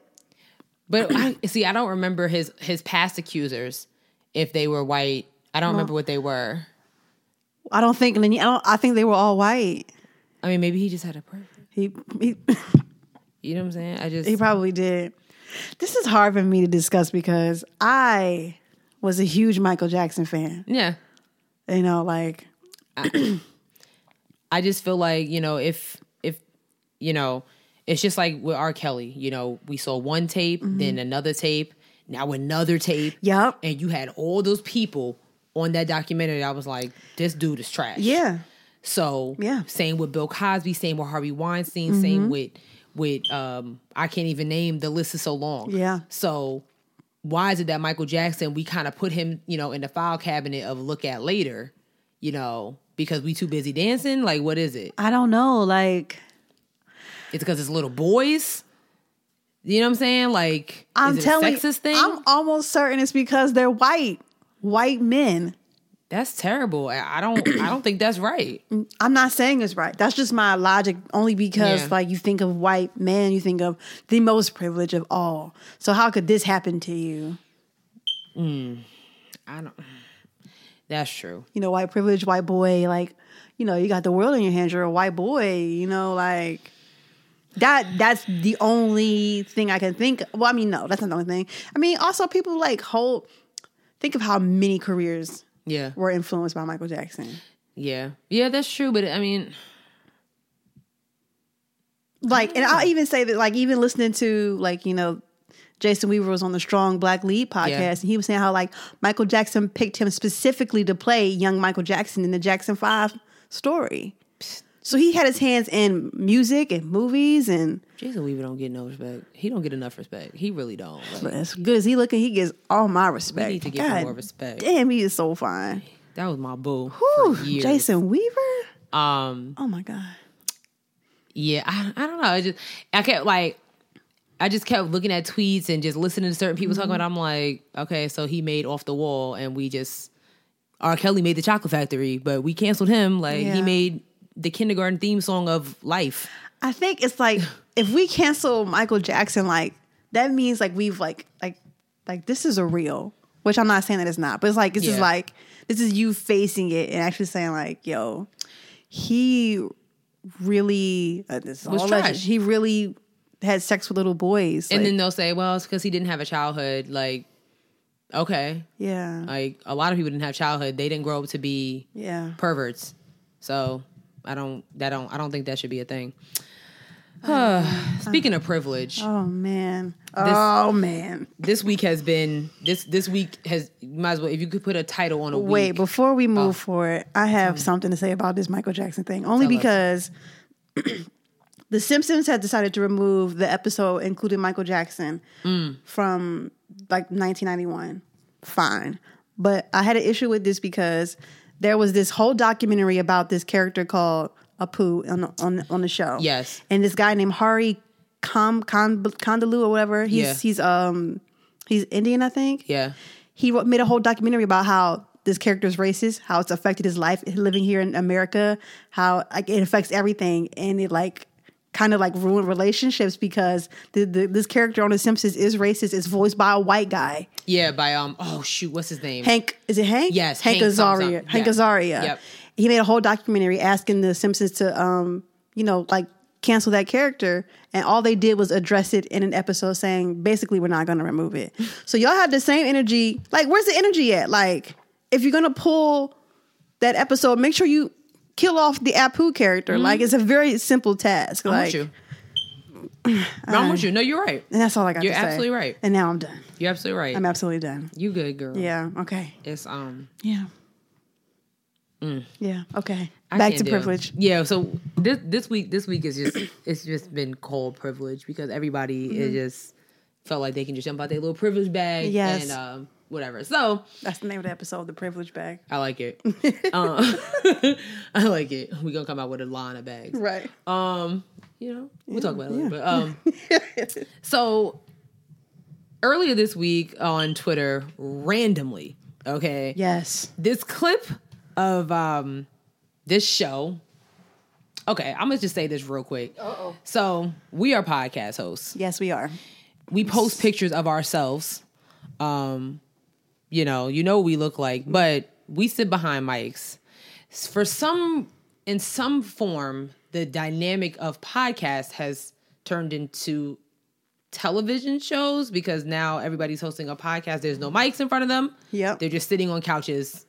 But I don't remember his past accusers if they were white. I don't remember what they were. I think they were all white. I mean, maybe he just had a preference. He you know what I'm saying? He probably did. This is hard for me to discuss because I was a huge Michael Jackson fan. Yeah. You know, like. I just feel like, you know, if, you know, it's just like with R. Kelly, you know, we saw one tape, then another tape, now another tape. Yep. And you had all those people on that documentary. I was like, this dude is trash. Yeah. So, yeah. Same with Bill Cosby, same with Harvey Weinstein, same with I can't even name, the list is so long. Yeah. So. Why is it that Michael Jackson, we kind of put him, you know, in the file cabinet of look at later, you know, because we too busy dancing? Like, what is it? I don't know. Like, It's because it's little boys. You know what I'm saying? Like, I'm telling you, is it a sexist thing? I'm almost certain it's because they're white men. That's terrible. I don't think that's right. I'm not saying it's right. That's just my logic, only because like you think of white man, you think of the most privilege of all. So how could this happen to you? I don't. That's true. You know, white privilege, white boy, like, you know, you got the world in your hands, you're a white boy, you know, like that's the only thing I can think. Well, I mean, no, that's not the only thing. I mean, also people like think of how many careers were influenced by Michael Jackson. Yeah. Yeah, that's true. But I mean, like, and I'll even say that, like, even listening to, like, you know, Jason Weaver was on the Strong Black Lead podcast, and he was saying how, like, Michael Jackson picked him specifically to play young Michael Jackson in the Jackson 5 story. So he had his hands in music and movies and... Jason Weaver don't get no respect. He don't get enough respect. He really don't. Like, as good as he looking, he gets all my respect. We need to give him more respect. Damn, he is so fine. That was my boo. Whew, for years. Jason Weaver? Oh my God. Yeah, I don't know. I just kept looking at tweets and just listening to certain people talking about it. I'm like, okay, so he made Off the Wall and we just... R. Kelly made The Chocolate Factory, but we canceled him. Like, he made... the kindergarten theme song of life. I think it's like, if we cancel Michael Jackson, like, that means like we've like this is a real, which I'm not saying that it's not, but it's like, this is like, this is you facing it and actually saying like, yo, he really, this is all legend. He really had sex with little boys. And like, then they'll say, well, it's because he didn't have a childhood. Like, okay. Yeah. Like, a lot of people didn't have childhood. They didn't grow up to be perverts. So... I don't think that should be a thing. Speaking of privilege. Oh man. This week has might as well, if you could put a title on a week. Wait, before we move forward, I have something to say about this Michael Jackson thing. Only because The Simpsons had decided to remove the episode including Michael Jackson from like 1991. Fine. But I had an issue with this because there was this whole documentary about this character called Apu on the show. Yes. And this guy named Hari Kondabolu or whatever. He's Indian, I think. Yeah. He made a whole documentary about how this character is racist, how it's affected his life living here in America, how like, it affects everything, and it like kind of like ruined relationships because this character on The Simpsons is racist. It's voiced by a white guy. Yeah, by what's his name? Hank. Is it Hank? Yes, Hank Azaria. Yeah. Hank Azaria. Yep. He made a whole documentary asking The Simpsons to, you know, like cancel that character, and all they did was address it in an episode, saying basically we're not going to remove it. So y'all had the same energy. Like, where's the energy at? Like, if you're gonna pull that episode, make sure you kill off the Apu character. Mm-hmm. Like, it's a very simple task. I'm like, with you. I'm with you. No, you're right. And that's all I got to say. You're absolutely right. And now I'm done. You're absolutely right. I'm absolutely done. You good, girl. Yeah. Okay. It's Yeah. Mm. Yeah. Okay. Back to privilege. Yeah. So this week is just it's just been called privilege because everybody is just felt like they can just jump out their little privilege bag. Yes. And whatever. So that's the name of the episode, The Privilege Bag. I like it. I like it. We're gonna come out with a line of bags. Right. You know, we'll talk about it later. But so earlier this week on Twitter, randomly, okay. Yes. This clip of this show. Okay, I'm gonna just say this real quick. Uh-oh. So we are podcast hosts. Yes, we are. We post pictures of ourselves. You know what we look like, but we sit behind mics. In some form, the dynamic of podcasts has turned into television shows because now everybody's hosting a podcast. There's no mics in front of them. Yeah, they're just sitting on couches.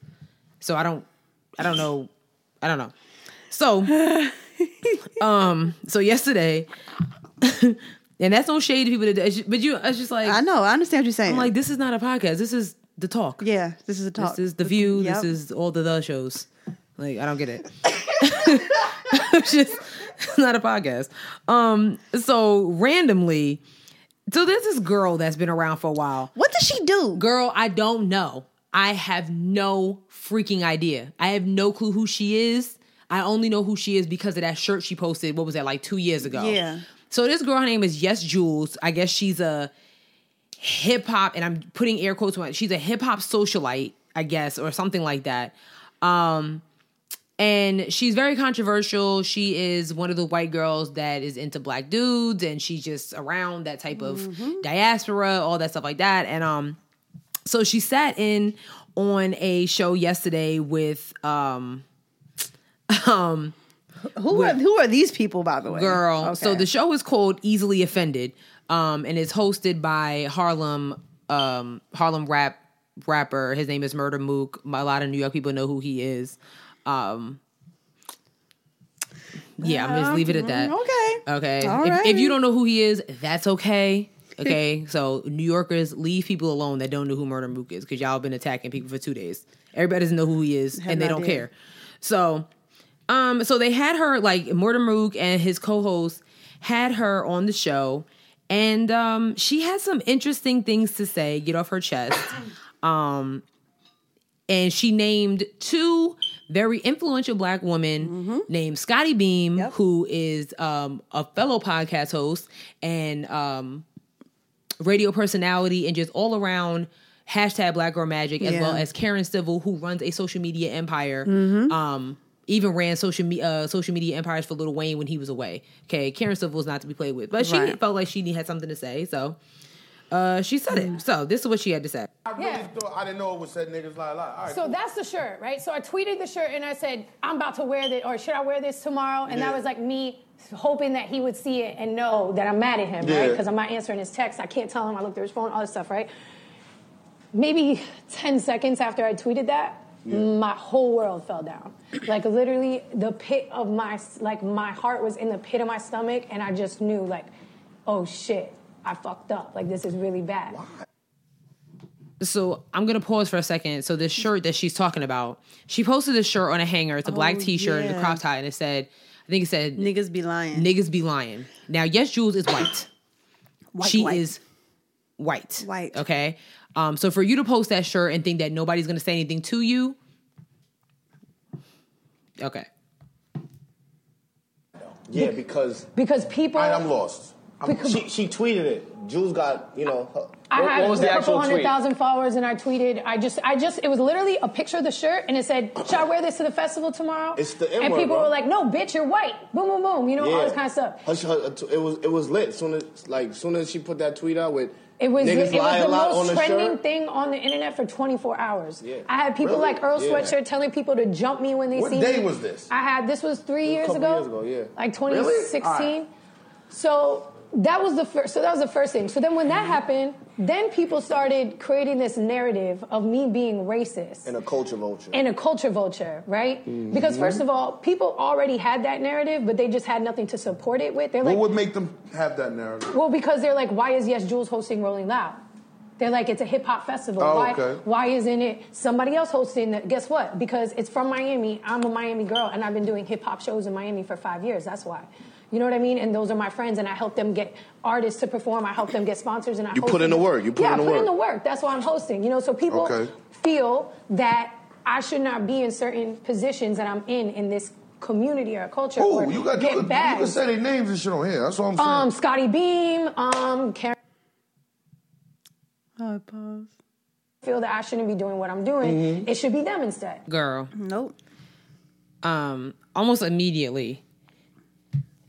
So I don't know. So, so yesterday. And that's no shade to people that do. But it's just like... I know. I understand what you're saying. I'm like, this is not a podcast. This is The Talk. Yeah, this is The Talk. This is The View. Yep. This is all the shows. Like, I don't get it. It's not a podcast. So, randomly... So, there's this girl that's been around for a while. What does she do? Girl, I don't know. I have no freaking idea. I have no clue who she is. I only know who she is because of that shirt she posted. What was that, like 2 years ago? Yeah. So this girl, her name is Yes Jules. I guess she's a hip hop, and I'm putting air quotes on it. She's a hip hop socialite, I guess, or something like that. And she's very controversial. She is one of the white girls that is into black dudes, and she's just around that type of diaspora, all that stuff like that. And so she sat in on a show yesterday with who are these people, by the way? Girl. Okay. So the show is called Easily Offended, and it's hosted by Harlem rapper. His name is Murder Mook. A lot of New York people know who he is. Yeah, I'm gonna just leave it at that. Okay. If you don't know who he is, that's okay. Okay, so New Yorkers, leave people alone that don't know who Murder Mook is, because y'all been attacking people for 2 days. Everybody doesn't know who he is, and they don't care. So, so they had her, like, Murder Mook and his co-host had her on the show, and she had some interesting things to say, get off her chest. And she named two very influential black women named Scotty Beam, who is a fellow podcast host and radio personality and just all around hashtag Black Girl Magic, as well as Karen Stivell, who runs a social media empire. Even ran social media empires for Lil Wayne when he was away. Okay, Karen Stivell is not to be played with, but she felt like she had something to say, so she said it. So this is what she had to say. I really thought, I didn't know it was said niggas lie a lot. All right, so that's the shirt, right? So I tweeted the shirt and I said, I'm about to wear this, or should I wear this tomorrow? And that was like me hoping that he would see it and know that I'm mad at him, right? Because I'm not answering his text. I can't tell him. I looked through his phone, all this stuff, right? Maybe 10 seconds after I tweeted that, my whole world fell down. Like, literally, the pit of my heart was in the pit of my stomach, and I just knew, like, oh, shit, I fucked up. Like, this is really bad. So I'm going to pause for a second. So this shirt that she's talking about, she posted this shirt on a hanger. It's a black T-shirt and a crop tie, and it said... I think it said... Niggas be lying. Niggas be lying. Now, Yes Jules is white. She is white. White. Okay? So for you to post that shirt and think that nobody's going to say anything to you... Okay. Yeah, because... Because people... I'm lost. She tweeted it. Jules got, you know... What was the actual tweet? I had 100,000 followers, and I tweeted. I just. It was literally a picture of the shirt, and it said, "Should I wear this to the festival tomorrow?" It's the N-word, and people were like, "No, bitch, you're white." Boom, boom, boom. You know, all this kind of stuff. It was lit. Soon as she put that tweet out with. It was the most trending thing on the internet for 24 hours. Yeah. I had people like Earl Sweatshirt telling people to jump me when they see me. What day was this? This was 3 years ago. Yeah. Like 2016. Right. So. That was the first thing. So then when that happened, then people started creating this narrative of me being racist. And a culture vulture, right? Mm-hmm. Because first of all, people already had that narrative, but they just had nothing to support it with. They're like, what would make them have that narrative? Well, because they're like, why is Yes Jules hosting Rolling Loud? They're like, it's a hip-hop festival. Oh, okay. Why isn't it somebody else hosting it? Guess what? Because it's from Miami. I'm a Miami girl, and I've been doing hip-hop shows in Miami for 5 years. That's why. You know what I mean? And those are my friends, and I help them get artists to perform. I help them get sponsors, and I host. You put in the work. That's why I'm hosting. You know, so people feel that I should not be in certain positions that I'm in this community or culture. Oh, you can say their names and shit on here. That's what I'm saying. Scotty Beam, Karen. I pause. Feel that I shouldn't be doing what I'm doing. Mm-hmm. It should be them instead. Girl. Nope. Almost immediately.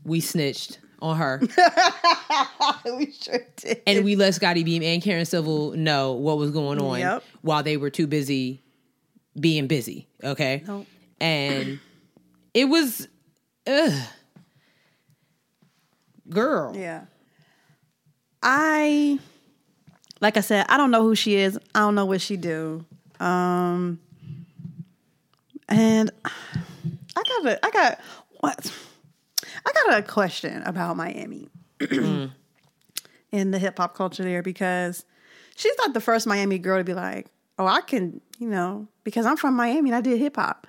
We snitched on her. We sure did. And we let Scotty Beam and Karen Stivell know what was going on while they were too busy being busy, okay? Nope. And it was... Ugh. Girl. Yeah. Like I said, I don't know who she is. I don't know what she do. And I got... What... I got a question about Miami in the hip-hop culture there, because she's not the first Miami girl to be like, oh, I can, you know, because I'm from Miami and I did hip-hop.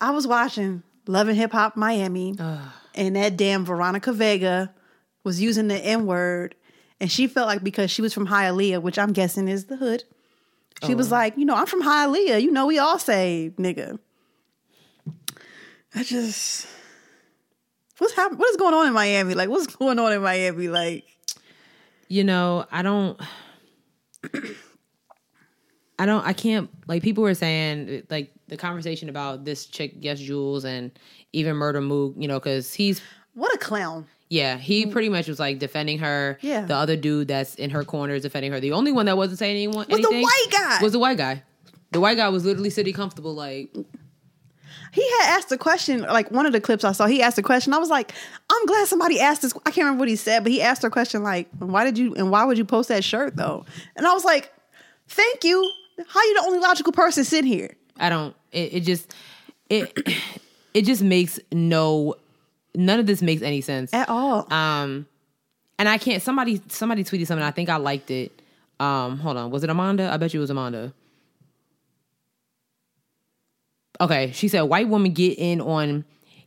I was watching Love and Hip Hop Miami, and that damn Veronica Vega was using the N-word, and she felt like because she was from Hialeah, which I'm guessing is the hood, she was like, you know, I'm from Hialeah. You know, we all say nigga. I just, what's happening? What is going on in Miami? Like, what's going on in Miami? Like, you know, I can't, like, people were saying, like, the conversation about this chick, Yes Jules, and even Murder Mook, you know, because he's, what a clown. Yeah, he pretty much was like defending her. Yeah. The other dude that's in her corner is defending her. The only one that wasn't saying anything was the white guy. The white guy was literally sitting comfortable, like. He had asked a question, like one of the clips I saw, he asked a question. I was like, I'm glad somebody asked this. I can't remember what he said, but he asked her a question like, why would you post that shirt though? And I was like, thank you. How are you the only logical person sitting here? None of this makes any sense. At all. And I can't, somebody tweeted something. I think I liked it. Hold on. Was it Amanda? I bet you it was Amanda. Okay. She said, white women get on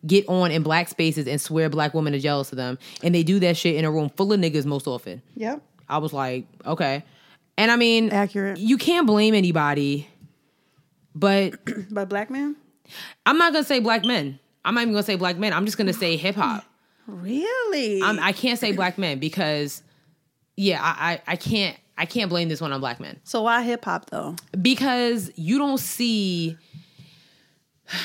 in black spaces and swear black women are jealous of them. And they do that shit in a room full of niggas most often. Yep. I was like, okay. And I mean. Accurate. You can't blame anybody. But. By black men? I'm not going to say black men. I'm not even going to say black men. I'm just going to say hip hop. Really? I can't say black men because, yeah, I can't blame this one on black men. So why hip hop though? Because you don't see, I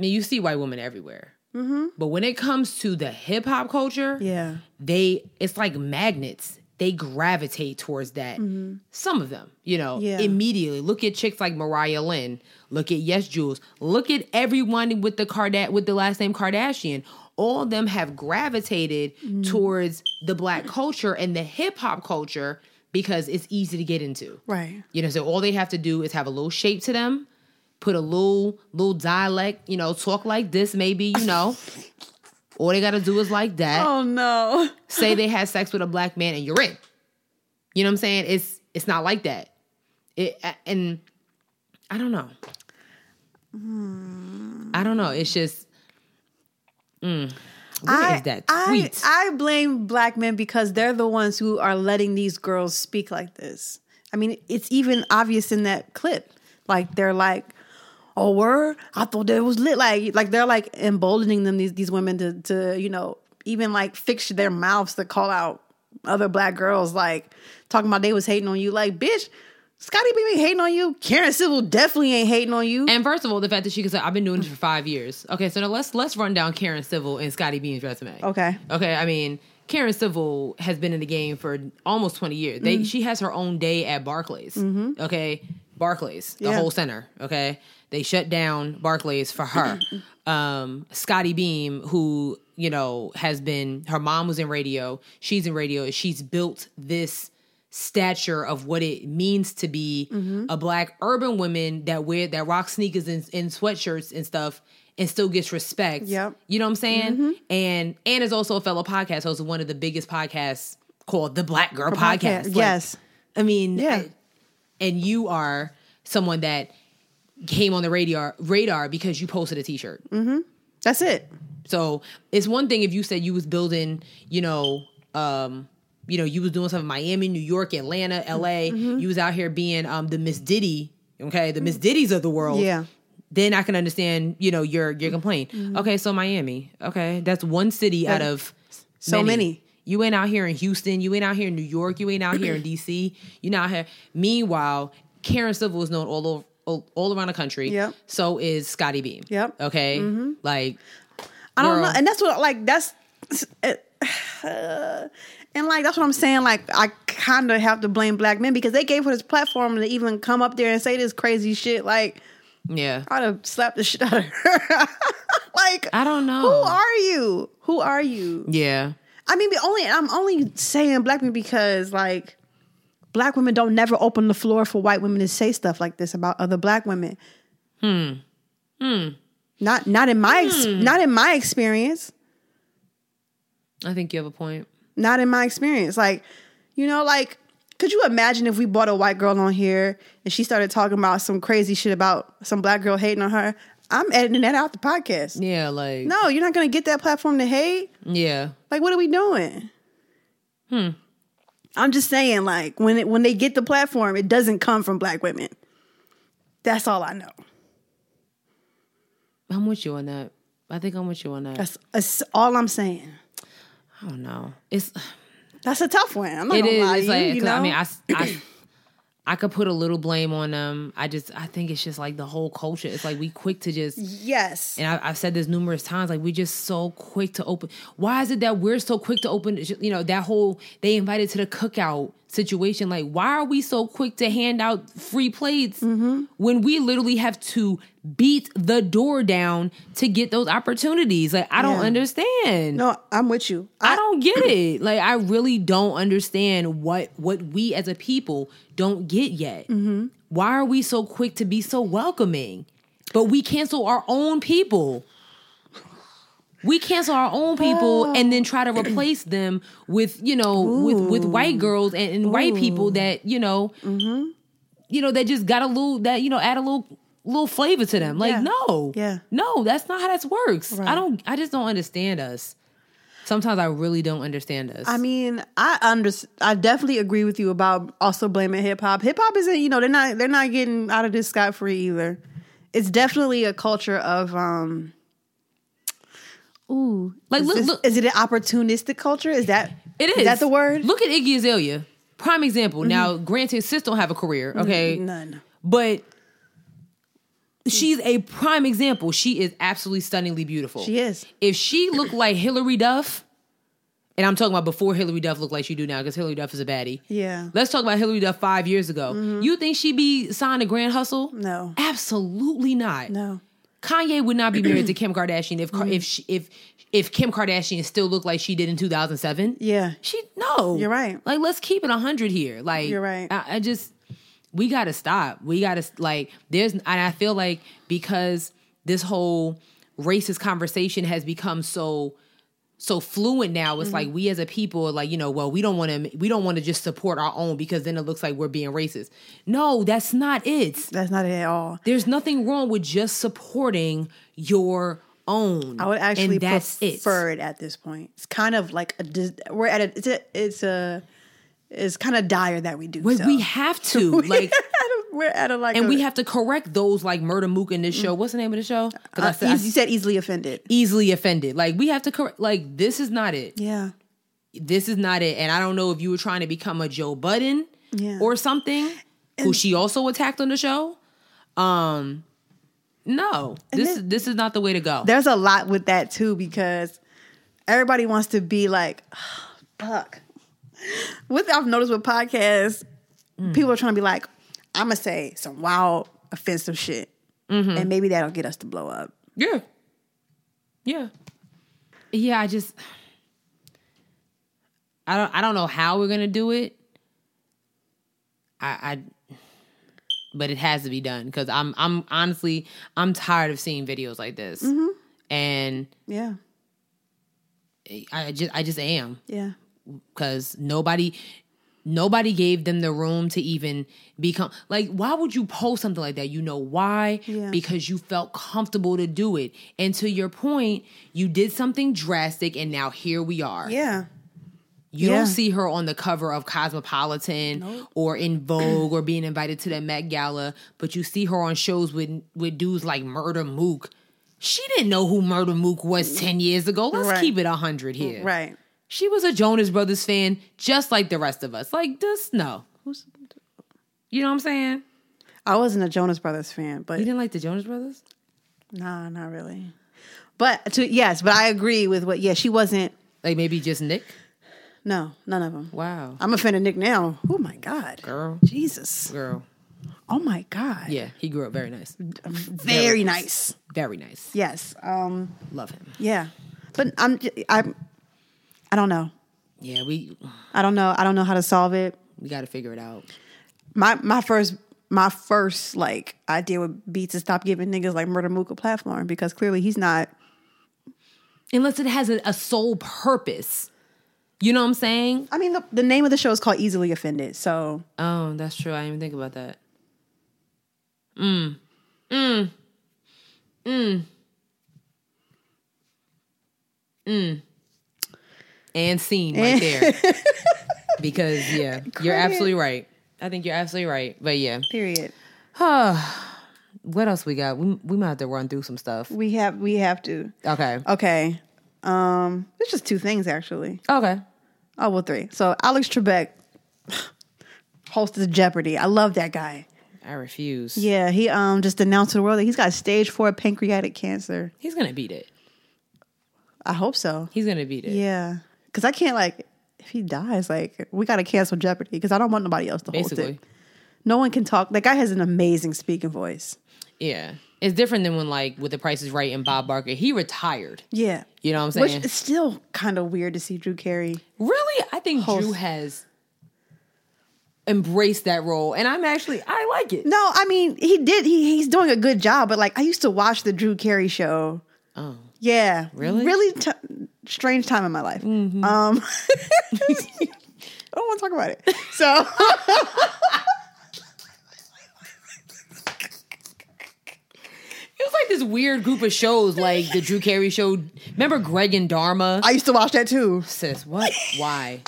mean, you see white women everywhere. Mm-hmm. But when it comes to the hip hop culture, yeah, it's like magnets. They gravitate towards that. Mm-hmm. Some of them, you know, immediately. Look at chicks like Mariah Lynn. Look at Yes Jules. Look at everyone with the with the last name Kardashian. All of them have gravitated towards the black culture and the hip hop culture because it's easy to get into. Right. You know, so all they have to do is have a little shape to them, put a little dialect, you know, talk like this maybe, you know. All they got to do is like that. Oh, no. Say they had sex with a black man and you're in. You know what I'm saying? It's not like that. And I don't know. I don't know. It's just, what is that tweet? I blame black men because they're the ones who are letting these girls speak like this. I mean, it's even obvious in that clip. Like, they're like, oh, word? I thought that was lit. Like they're like emboldening them, these women to, you know, even like fix their mouths to call out other black girls, like talking about they was hating on you. Like, bitch, Scotty B ain't hating on you. Karen Civil definitely ain't hating on you. And first of all, the fact that she could say, I've been doing this for 5 years. Okay, so now let's run down Karen Civil and Scotty B's resume. Okay, I mean, Karen Civil has been in the game for almost 20 years. She has her own day at Barclays. Mm-hmm. Okay, Barclays, the whole center. Okay. They shut down Barclays for her. Scotty Beam, who, you know, her mom was in radio. She's in radio. And she's built this stature of what it means to be a black urban woman that rock sneakers and sweatshirts and stuff and still gets respect. Yep. You know what I'm saying? Mm-hmm. And is also a fellow podcast host of one of the biggest podcasts called The Black Girl Podcast. Like, yes. I mean, and you are someone that came on the radar because you posted a t-shirt. Mm-hmm. That's it. So it's one thing if you said you was building, you know, you was doing stuff in Miami, New York, Atlanta, LA. Mm-hmm. You was out here being the Miss Diddy, okay? The Miss Diddy's of the world. Yeah. Then I can understand, you know, your complaint. Mm-hmm. Okay, so Miami. Okay, that's one city out of so many. You ain't out here in Houston. You ain't out here in New York. You ain't out here in D.C. You're not out here. Meanwhile, Karen Civil is known all around the country. Yep. So is Scotty Beam. Yep. Okay. Mm-hmm. Like, I don't know. And that's what, like, and like, that's what I'm saying. Like, I kind of have to blame black men because they gave her this platform to even come up there and say this crazy shit. Like, yeah, I'd have slapped the shit out of her. Like, I don't know. Who are you? Yeah. I mean, I'm only saying black men because, like, black women don't never open the floor for white women to say stuff like this about other black women. Not in my experience. I think you have a point. Not in my experience. Like, you know, like, could you imagine if we brought a white girl on here and she started talking about some crazy shit about some black girl hating on her? I'm editing that out the podcast. Yeah, like, no, you're not going to get that platform to hate. Yeah. Like, what are we doing? I'm just saying, like, when they get the platform, it doesn't come from black women. That's all I know. I'm with you on that. I think I'm with you on that. That's all I'm saying. I don't know. That's a tough one. I'm not going to lie to you. You know? I mean, I could put a little blame on them. I think it's just like the whole culture. It's like we quick to just. Yes. And I've said this numerous times. Like we just so quick to open. Why is it that we're so quick to open, you know, that whole they invited to the cookout situation? Like why are we so quick to hand out free plates when we literally have to beat the door down to get those opportunities? Like I don't understand. No, I'm with you. I don't get it. Like I really don't understand what we as a people don't get yet. Mm-hmm. Why are we so quick to be so welcoming, but we cancel our own people? We cancel our own people and then try to replace them with, you know, with white girls and white people that, you know, you know, that just got a little, that, you know, add a little flavor to them. Like, no, no, that's not how that works. Right. I just don't understand us. Sometimes I really don't understand us. I mean, I definitely agree with you about also blaming hip hop. Hip hop isn't, you know, they're not getting out of this scot-free either. It's definitely a culture of, ooh, like look. Is it an opportunistic culture? Is that the word? Look at Iggy Azalea, prime example. Now, granted, sis don't have a career, okay, none, but she's a prime example. She is absolutely stunningly beautiful. She is. If she looked like Hillary Duff, and I'm talking about before Hillary Duff looked like she do now, because Hillary Duff is a baddie. Yeah. Let's talk about Hillary Duff 5 years ago. You think she'd be signed to Grand Hustle? No, absolutely not. No. Kanye would not be married to Kim Kardashian if Kim Kardashian still looked like she did in 2007. Yeah, no. You're right. Like, let's keep it 100 here. Like, you're right. I just, we gotta stop. We gotta and I feel like because this whole racist conversation has become so fluent now, it's like we as a people are like, you know, well, we don't want to just support our own because then it looks like we're being racist. No, that's not it. That's not it at all. There's nothing wrong with just supporting your own. I would actually prefer it at this point. It's kind of like it's kind of dire that we do. We have to like. We have to correct those like Murder Mook in this show. What's the name of the show? You said easily offended. Easily offended. Like we have to correct. Like this is not it. Yeah, this is not it. And I don't know if you were trying to become a Joe Budden or something, who she also attacked on the show. No, this is not the way to go. There's a lot with that too because everybody wants to be like, fuck. What I've noticed with podcasts, people are trying to be like, I'm going to say some wild, offensive shit. And maybe that'll get us to blow up. Yeah. Yeah. Yeah, I don't know how we're going to do it. But it has to be done because I'm honestly tired of seeing videos like this. And yeah. I just am. Yeah. Because nobody gave them the room to even become like, why would you post something like that? You know why? Yeah. Because you felt comfortable to do it. And to your point, you did something drastic and now here we are. Yeah. You don't see her on the cover of Cosmopolitan or in Vogue or being invited to the Met Gala, but you see her on shows with dudes like Murder Mook. She didn't know who Murder Mook was 10 years ago. Let's keep it 100 here. Right. She was a Jonas Brothers fan, just like the rest of us. Like, this, no. You know what I'm saying? I wasn't a Jonas Brothers fan, but... You didn't like the Jonas Brothers? Nah, not really. But I agree with what... Yeah, she wasn't... Like, maybe just Nick? No, none of them. Wow. I'm a fan of Nick now. Oh, my God. Girl. Jesus. Girl. Oh, my God. Yeah, he grew up very nice. Very nice. Very nice. Yes. Love him. Yeah. But I don't know. Yeah, I don't know. I don't know how to solve it. We got to figure it out. My first like idea would be to stop giving niggas like Murder Mook a platform because clearly he's not, unless it has a sole purpose. You know what I'm saying? I mean, the name of the show is called Easily Offended. So oh, that's true. I didn't even think about that. And scene right there. Because, yeah, you're absolutely right. I think you're absolutely right. But, yeah. Period. What else we got? We might have to run through some stuff. We have to. Okay. It's just two things actually. Okay. Oh, well, three. So Alex Trebek hosted Jeopardy. I love that guy. I refuse. Yeah, he just announced to the world that he's got stage 4 pancreatic cancer. He's gonna beat it. I hope so. He's gonna beat it. Yeah, because I can't, like, if he dies, like, we gotta cancel Jeopardy because I don't want nobody else to host it. No one can talk. That guy has an amazing speaking voice. Yeah. It's different than when, like, with The Price is Right and Bob Barker. He retired. Yeah. You know what I'm saying? Which is still kind of weird to see Drew Carey. Really? I think Drew has embraced that role. And I like it. No, I mean, he did. He's doing a good job. But, like, I used to watch the Drew Carey show. Oh. Yeah. Really? Really strange time in my life. Mm-hmm. I don't want to talk about it. So... It was like this weird group of shows, like the Drew Carey show. Remember Greg and Dharma? I used to watch that too. Sis, what? Why?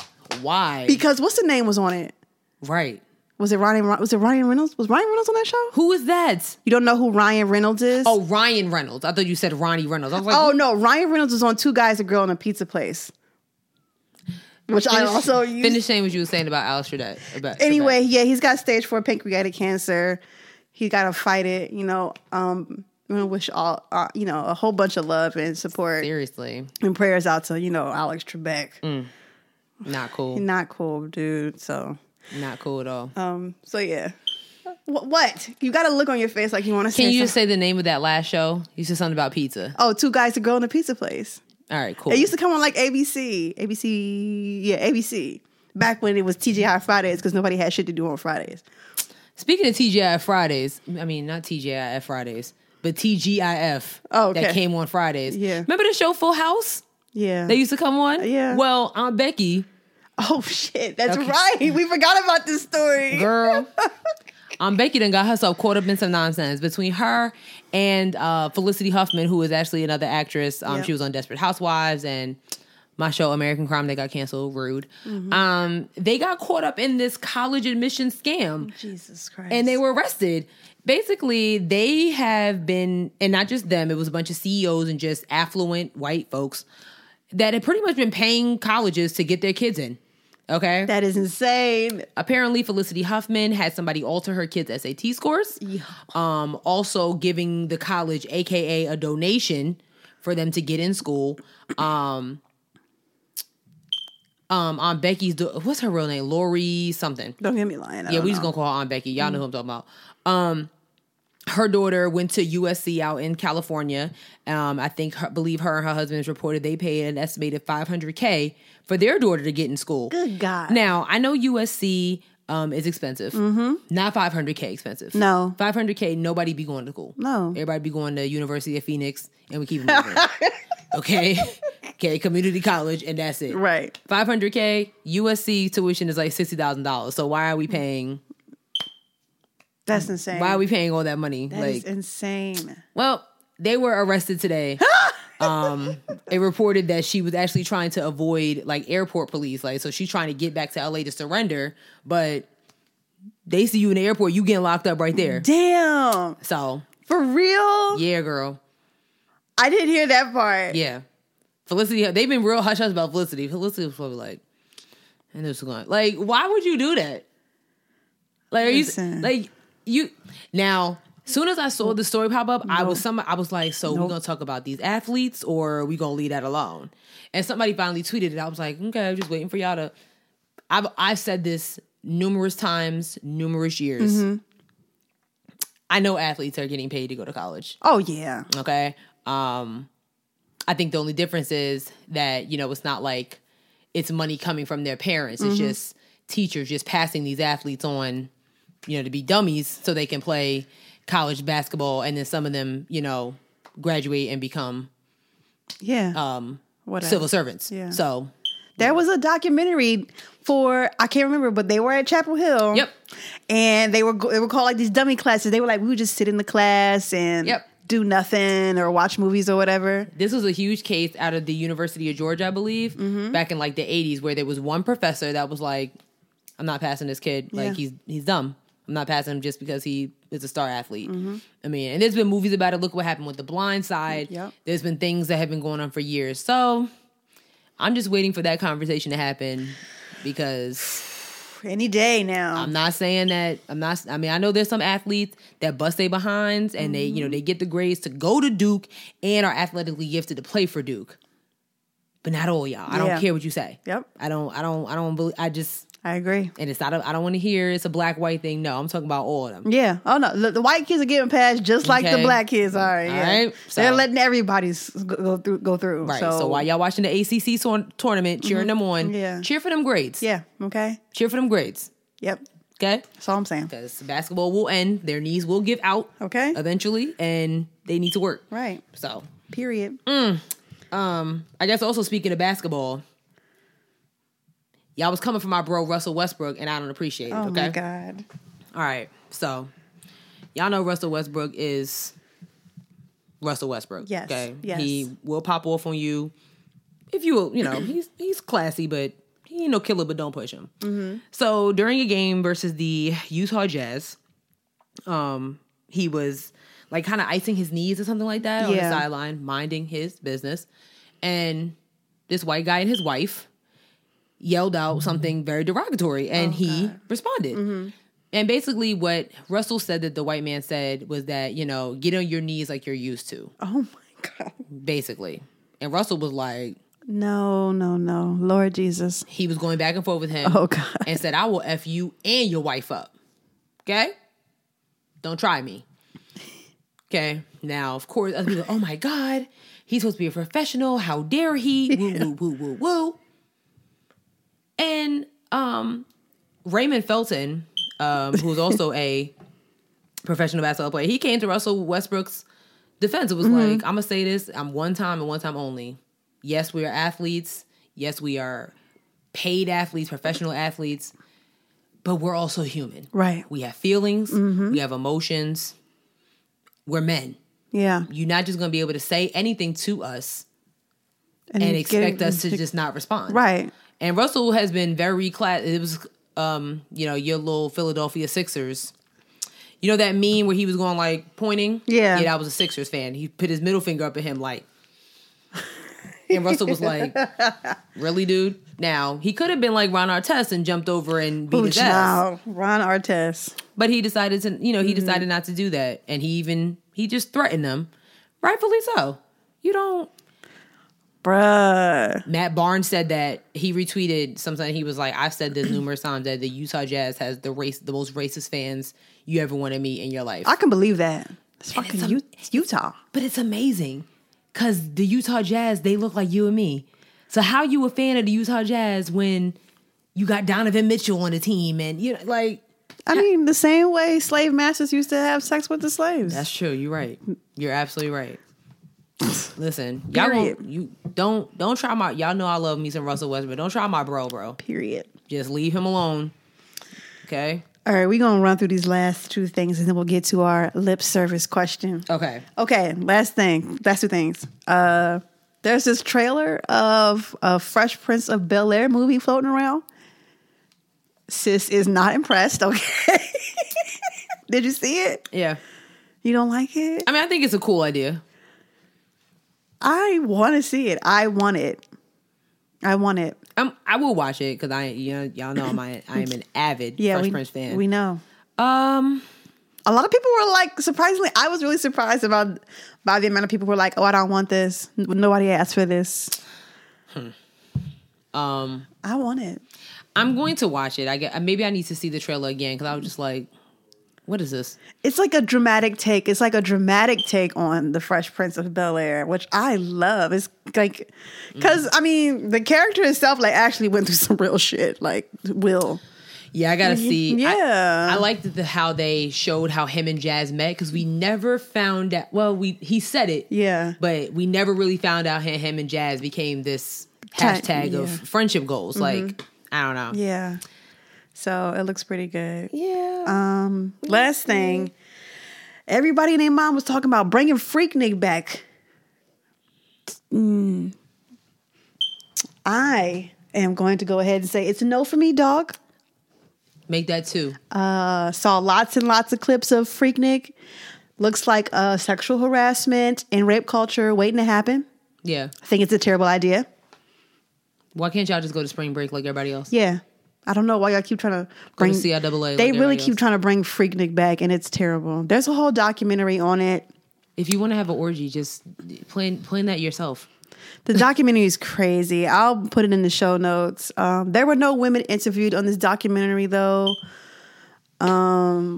Because what's the name was on it? Right. Was it Ryan Reynolds? Was Ryan Reynolds on that show? Who is that? You don't know who Ryan Reynolds is? Oh, Ryan Reynolds. I thought you said Ronnie Reynolds. I was like, oh, no. Ryan Reynolds was on Two Guys, a Girl, and a Pizza Place. Which I also used. Finish saying what you were saying about Alex Trebek. Anyway, yeah, he's got stage 4 pancreatic cancer. He got to fight it, you know. I'm going to wish all, a whole bunch of love and support. Seriously. And prayers out to, Alex Trebek. Mm. Not cool. Not cool, dude. So. Not cool at all. So, yeah. What? You got to look on your face like you want to say something. Can you just say the name of that last show? You said something about pizza. Oh, Two Guys, a Girl, and a Pizza Place. All right, cool. It used to come on like ABC. ABC. Back when it was TGI Fridays because nobody had shit to do on Fridays. Speaking of TGI Fridays, I mean, not TGIF Fridays. But TGIF that came on Fridays. Yeah. Remember the show Full House? Yeah. They used to come on? Yeah. Well, Aunt Becky. Oh, shit. That's right. We forgot about this story. Girl. Aunt Becky done got herself caught up in some nonsense between her and Felicity Huffman, who is actually another actress. Yep. She was on Desperate Housewives and my show American Crime that got canceled. Rude. Mm-hmm. They got caught up in this college admission scam. Jesus Christ. And they were arrested. Basically, they have been, and not just them, it was a bunch of CEOs and just affluent white folks that had pretty much been paying colleges to get their kids in. Okay? That is insane. Apparently, Felicity Huffman had somebody alter her kids' SAT scores. Yeah. Also giving the college, a.k.a. a donation for them to get in school. Aunt Becky's, what's her real name? Lori something. Don't get me lying. Yeah, we just gonna call her Aunt Becky. Y'all know who I'm talking about. Her daughter went to USC out in California. I believe her and her husband's reported they paid an estimated $500K for their daughter to get in school. Good God. Now, I know USC is expensive. Mm-hmm. Not $500K expensive. No. $500K, nobody be going to school. No. Everybody be going to University of Phoenix and we keep moving. Okay, community college, and that's it. Right. $500K, USC tuition is like $60,000. So why are we paying... That's insane. Why are we paying all that money? That is insane. Well, they were arrested today. It reported that she was actually trying to avoid like airport police. Like, so she's trying to get back to LA to surrender, but they see you in the airport, you getting locked up right there. Damn. So. For real? Yeah, girl. I didn't hear that part. Yeah. Felicity, they've been real hush-hush about Felicity. Felicity was probably like, and this was going, like, why would you do that? Like, are you, insane. Like, you now, as soon as I saw the story pop up, I was like, we're gonna talk about these athletes or are we gonna leave that alone? And somebody finally tweeted it. I was like, okay, I'm just waiting for y'all to. I've said this numerous times, numerous years. Mm-hmm. I know athletes are getting paid to go to college. Oh yeah. Okay. I think the only difference is that, it's not like it's money coming from their parents. It's mm-hmm. just teachers just passing these athletes on. To be dummies so they can play college basketball, and then some of them, graduate and become civil servants. Yeah. So there was a documentary for I can't remember, but they were at Chapel Hill. Yep. And they were called like these dummy classes. They were like, we would just sit in the class and do nothing or watch movies or whatever. This was a huge case out of the University of Georgia, I believe, mm-hmm. back in like the 80s, where there was one professor that was like, I'm not passing this kid. Like he's dumb. I'm not passing him just because he is a star athlete. Mm-hmm. I mean, and there's been movies about it. Look what happened with The Blind Side. Yep. There's been things that have been going on for years. So I'm just waiting for that conversation to happen because... any day now. I'm not saying that. I mean, I know there's some athletes that bust their behinds and they, you know, they get the grades to go to Duke and are athletically gifted to play for Duke. But not all y'all. I don't care what you say. Yep. I don't believe. I agree. And it's not. I don't want to hear it's a black white thing. No, I'm talking about all of them. Yeah. Oh no, the white kids are getting passed just like the black kids are. All right. So, they're letting everybody go through. Right. So while y'all watching the ACC tournament, cheering them on, cheer for them grades. Yeah. Okay. Cheer for them grades. Yep. Okay. That's all I'm saying. Because basketball will end. Their knees will give out. Okay. Eventually, and they need to work. Right. So. Period. I guess also speaking of basketball. Y'all was coming for my bro, Russell Westbrook, and I don't appreciate it, okay? Oh, my God. All right. So, y'all know Russell Westbrook is Russell Westbrook. Yes. Okay? Yes. He will pop off on you. If you, you know, he's classy, but he ain't no killer, but don't push him. Mm-hmm. So, during a game versus the Utah Jazz, he was, like, kind of icing his knees or something like that on the sideline, minding his business. And this white guy and his wife... yelled out something very derogatory, and he responded. Mm-hmm. And basically what Russell said that the white man said was that, you know, get on your knees like you're used to. Oh, my God. Basically. And Russell was like... No. Lord Jesus. He was going back and forth with him. Oh, God. And said, I will F you and your wife up. Okay? Don't try me. Okay? Now, of course, other people, oh, my God. He's supposed to be a professional. How dare he? Woo, woo, woo, woo, woo. And Raymond Felton, who's also a professional basketball player, he came to Russell Westbrook's defense. It was like, I'm going to say this. I'm one time and one time only. Yes, we are athletes. Yes, we are paid athletes, professional athletes. But we're also human. Right. We have feelings. Mm-hmm. We have emotions. We're men. Yeah. You're not just going to be able to say anything to us and expect us to just not respond. Right. And Russell has been very class. It was, you know, your little Philadelphia Sixers. You know that meme where he was going like pointing? Yeah. Yeah, I was a Sixers fan. He put his middle finger up at him like. And Russell was like, really, dude? Now, he could have been like Ron Artest and jumped over and beat his ass. Ron Artest. But he decided to, you know, he decided not to do that. And he just threatened them. Rightfully so. You don't. Bruh. Matt Barnes said that he retweeted something. He was like, I've said this numerous times that the Utah Jazz has the most racist fans you ever want to meet in your life. I can believe that. It's fucking Utah. But it's amazing because the Utah Jazz, they look like you and me. So how you a fan of the Utah Jazz when you got Donovan Mitchell on the team and you know, like. I mean, the same way slave masters used to have sex with the slaves. That's true. You're right. You're absolutely right. Listen, y'all don't try my. Y'all know I love me some Russell Westbrook. Don't try my bro. Period. Just leave him alone. Okay. All right, we're gonna run through these last two things, and then we'll get to our lip service question. Okay. Last thing. Last two things. There's this trailer of a Fresh Prince of Bel-Air movie floating around. Sis is not impressed. Okay. Did you see it? Yeah. You don't like it? I mean, I think it's a cool idea. I want to see it. I want it. I will watch it because y'all know I am an avid Fresh Prince fan. We know. A lot of people were like, surprisingly, I was really surprised by the amount of people who were like, "Oh, I don't want this. Nobody asked for this." I want it. I'm going to watch it. Maybe I need to see the trailer again because I was just like. What is this? It's like a dramatic take. It's like a dramatic take on The Fresh Prince of Bel-Air, which I love. It's like, because, I mean, the character itself, like, actually went through some real shit. Like, Will. Yeah, I got to see. Yeah. I liked how they showed how him and Jazz met, because we never found out. Well, he said it. Yeah. But we never really found out how him and Jazz became this hashtag of friendship goals. Mm-hmm. Like, I don't know. Yeah. So it looks pretty good. Yeah. Last thing, everybody and their mom was talking about bringing Freaknik back. I am going to go ahead and say it's a no for me, dog. Make that two. Saw lots and lots of clips of Freaknik. Looks like sexual harassment and rape culture waiting to happen. Yeah. I think it's a terrible idea. Why can't y'all just go to spring break like everybody else? Yeah. I don't know why y'all keep trying to bring... Go to CIAA. They like really keep trying to bring Freaknik back, and it's terrible. There's a whole documentary on it. If you want to have an orgy, just plan that yourself. The documentary is crazy. I'll put it in the show notes. There were no women interviewed on this documentary, though,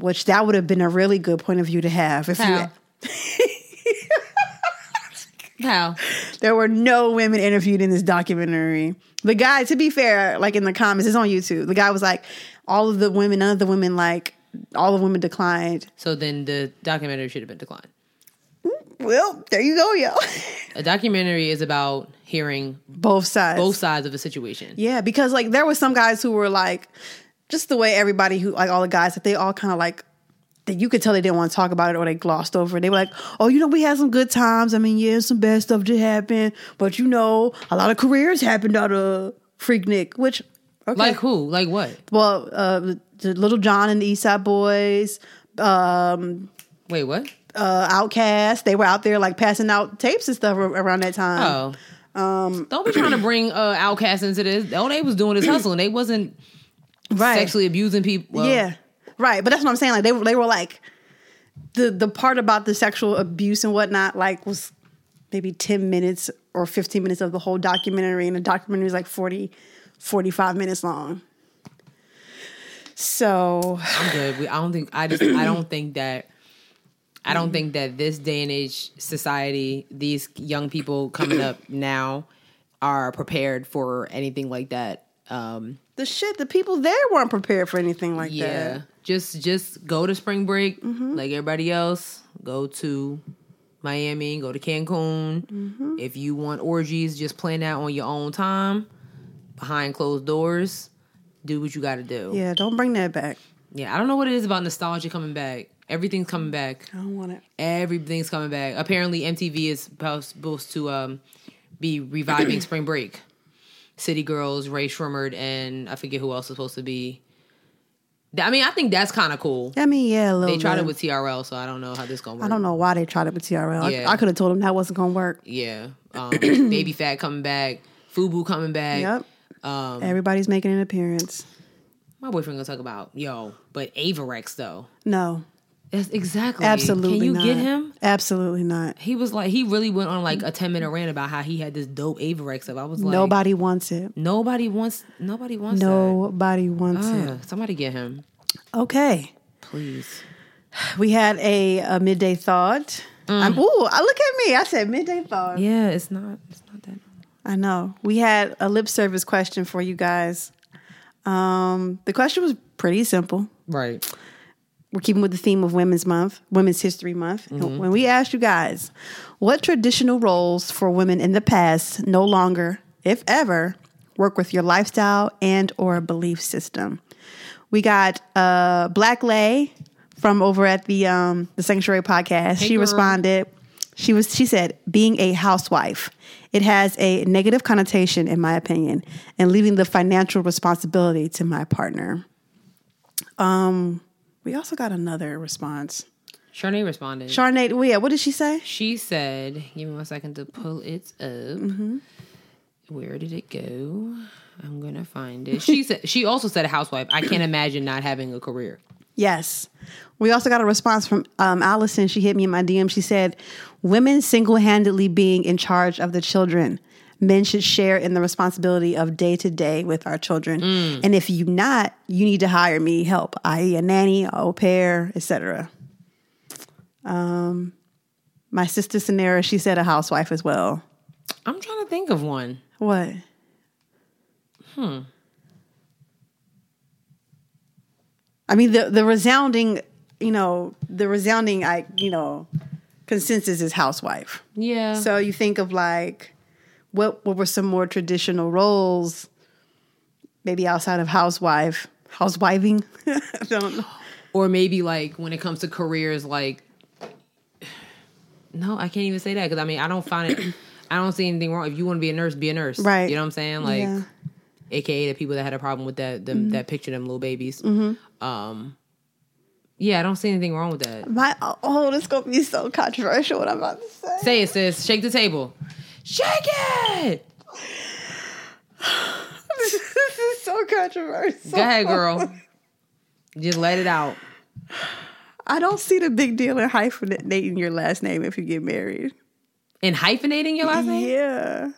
which that would have been a really good point of view to have. How? There were no women interviewed in this documentary. The guy, to be fair, like in the comments, it's on YouTube. The guy was like, all of the women declined. So then the documentary should have been declined. Well, there you go, yo. A documentary is about hearing both sides of a situation. Yeah, because like there were some guys who were like, just the way everybody who like all the guys that they all kind of like that you could tell they didn't want to talk about it or they glossed over it. They were like, oh, we had some good times. I mean, yeah, some bad stuff did happen, but a lot of careers happened out of Freaknik, which okay. Like who? Like what? Well, Little John and the East Side Boys. Wait, what? Outkast. They were out there like passing out tapes and stuff around that time. Oh, don't be trying to bring Outkast into this. All they was doing is hustling. They wasn't sexually abusing people. Well, yeah, right. But that's what I'm saying. Like they were like the part about the sexual abuse and whatnot. Like was maybe 10 minutes or 15 minutes of the whole documentary, and the documentary is like 45 minutes long. So I'm good. I don't think that this day and age society, these young people coming up now are prepared for anything like that. The people there weren't prepared for anything like that. Yeah. Just go to spring break like everybody else. Go to Miami, go to Cancun. Mm-hmm. If you want orgies, just plan that on your own time, behind closed doors. Do what you got to do. Yeah, don't bring that back. Yeah, I don't know what it is about nostalgia coming back. Everything's coming back. I don't want it. Everything's coming back. Apparently, MTV is supposed to be reviving Spring Break. City Girls, Ray Shremmerd, and I forget who else is supposed to be. I mean, I think that's kind of cool. I mean, yeah, a little bit. They tried it with TRL, so I don't know how this is going to work. I don't know why they tried it with TRL. Yeah. I could have told them that wasn't going to work. Yeah. Baby Fat coming back. FUBU coming back. Yep. Everybody's making an appearance. My boyfriend going to talk about, but Avarex, though. No. That's exactly. Absolutely. Can you get him? Absolutely not. He was like, he really went on like a 10-minute rant about how he had this dope Avarex up. I was like, nobody wants it. Nobody wants it. Somebody get him. Okay. Please. We had a midday thought. Look at me. I said midday thought. Yeah, it's not that. I know. We had a lip service question for you guys. The question was pretty simple. Right. We're keeping with the theme of Women's History Month. Mm-hmm. When we asked you guys, what traditional roles for women in the past no longer, if ever, work with your lifestyle and or belief system? We got Black Lay from over at the Sanctuary podcast. Hey, she girl. Responded. She said, being a housewife, it has a negative connotation, in my opinion, and leaving the financial responsibility to my partner. We also got another response. Charnay responded. Charnay, what did she say? She said, give me 1 second to pull it up. Mm-hmm. Where did it go? I'm going to find it. She also said a housewife. I can't imagine not having a career. Yes. We also got a response from Allison. She hit me in my DM. She said, women single-handedly being in charge of the children. Men should share in the responsibility of day-to-day with our children. Mm. And if you not, you need to hire me help, i.e. a nanny, au pair, etc. My sister, Sanera, she said a housewife as well. I'm trying to think of one. What? I mean, the resounding consensus is housewife. Yeah. So you think of like... What were some more traditional roles, maybe outside of housewiving? I don't know. Or maybe like when it comes to careers, like, no, I can't even say that because I mean, I don't see anything wrong. If you want to be a nurse, be a nurse. Right. You know what I'm saying? Like, yeah. aka the people that had a problem with that them, mm-hmm. that picture of them little babies. Mm-hmm. Yeah, I don't see anything wrong with that. This is gonna be so controversial what I'm about to say. Say it, sis. Shake the table. Shake it. This is so controversial. Go ahead, girl. Just let it out. I don't see the big deal in hyphenating your last name if you get married. In hyphenating your last name? Yeah.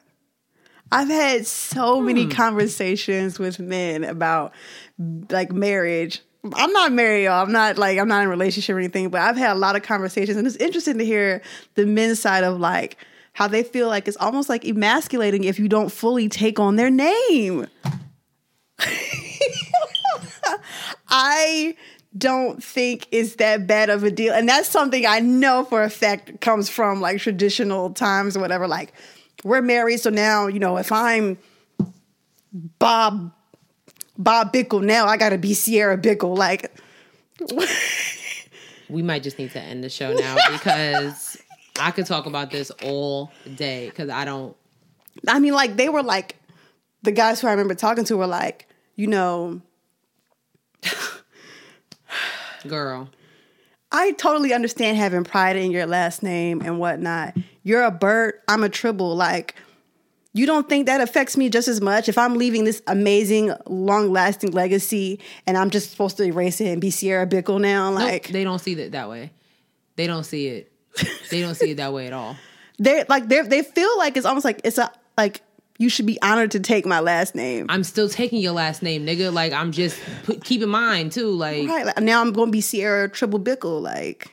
I've had so many conversations with men about like marriage. I'm not married, y'all. I'm not in a relationship or anything, but I've had a lot of conversations, and it's interesting to hear the men's side of like how they feel like it's almost like emasculating if you don't fully take on their name. I don't think it's that bad of a deal. And that's something I know for a fact comes from like traditional times or whatever. Like, we're married, so now, you know, if I'm Bob Bickle, now I gotta be Sierra Bickle. Like, we might just need to end the show now because I could talk about this all day. Because they were like, the guys who I remember talking to were like, you know, girl, I totally understand having pride in your last name and whatnot. You're a Burt, I'm a Tribble. Like, you don't think that affects me just as much if I'm leaving this amazing, long-lasting legacy and I'm just supposed to erase it and be Sierra Bickle now? Like, nope, they don't see it that way. They don't see it. They don't see it that way at all. They feel like it's almost like it's a like you should be honored to take my last name. I'm still taking your last name, nigga. Like, I'm just keep in mind too. Like, right? Like, now I'm gonna be Sierra Triple Bickle. Like.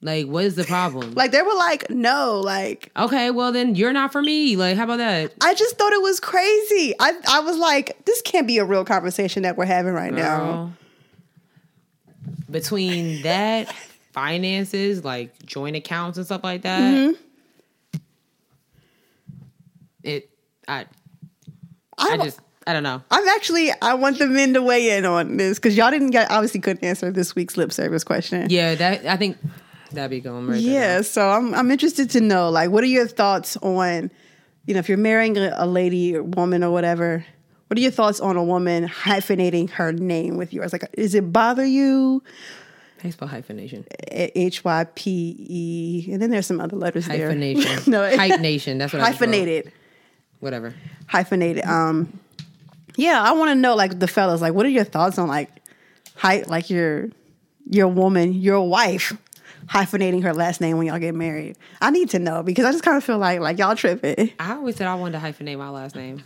Like, what is the problem? Like, they were like, no, like... Okay, well, then you're not for me. Like, how about that? I just thought it was crazy. I was like, this can't be a real conversation that we're having right now. Between that, finances, like, joint accounts and stuff like that, mm-hmm. I don't know. I want the men to weigh in on this, because y'all obviously couldn't answer this week's lip service question. Yeah, that'd be going right there. Yeah, so I'm interested to know, like, what are your thoughts on, you know, if you're marrying a lady or woman or whatever, what are your thoughts on a woman hyphenating her name with yours? Like, does it bother you? How do you spell hyphenation? HYPE. And then there's some other letters there. Hyphenation. No, hyphenation. That's what I was called. Hyphenated. Whatever. Hyphenated. Yeah, I want to know, like, the fellas, like, what are your thoughts on, like, your woman, your wife, hyphenating her last name when y'all get married? I need to know, because I just kind of feel like y'all tripping. I always said I wanted to hyphenate my last name.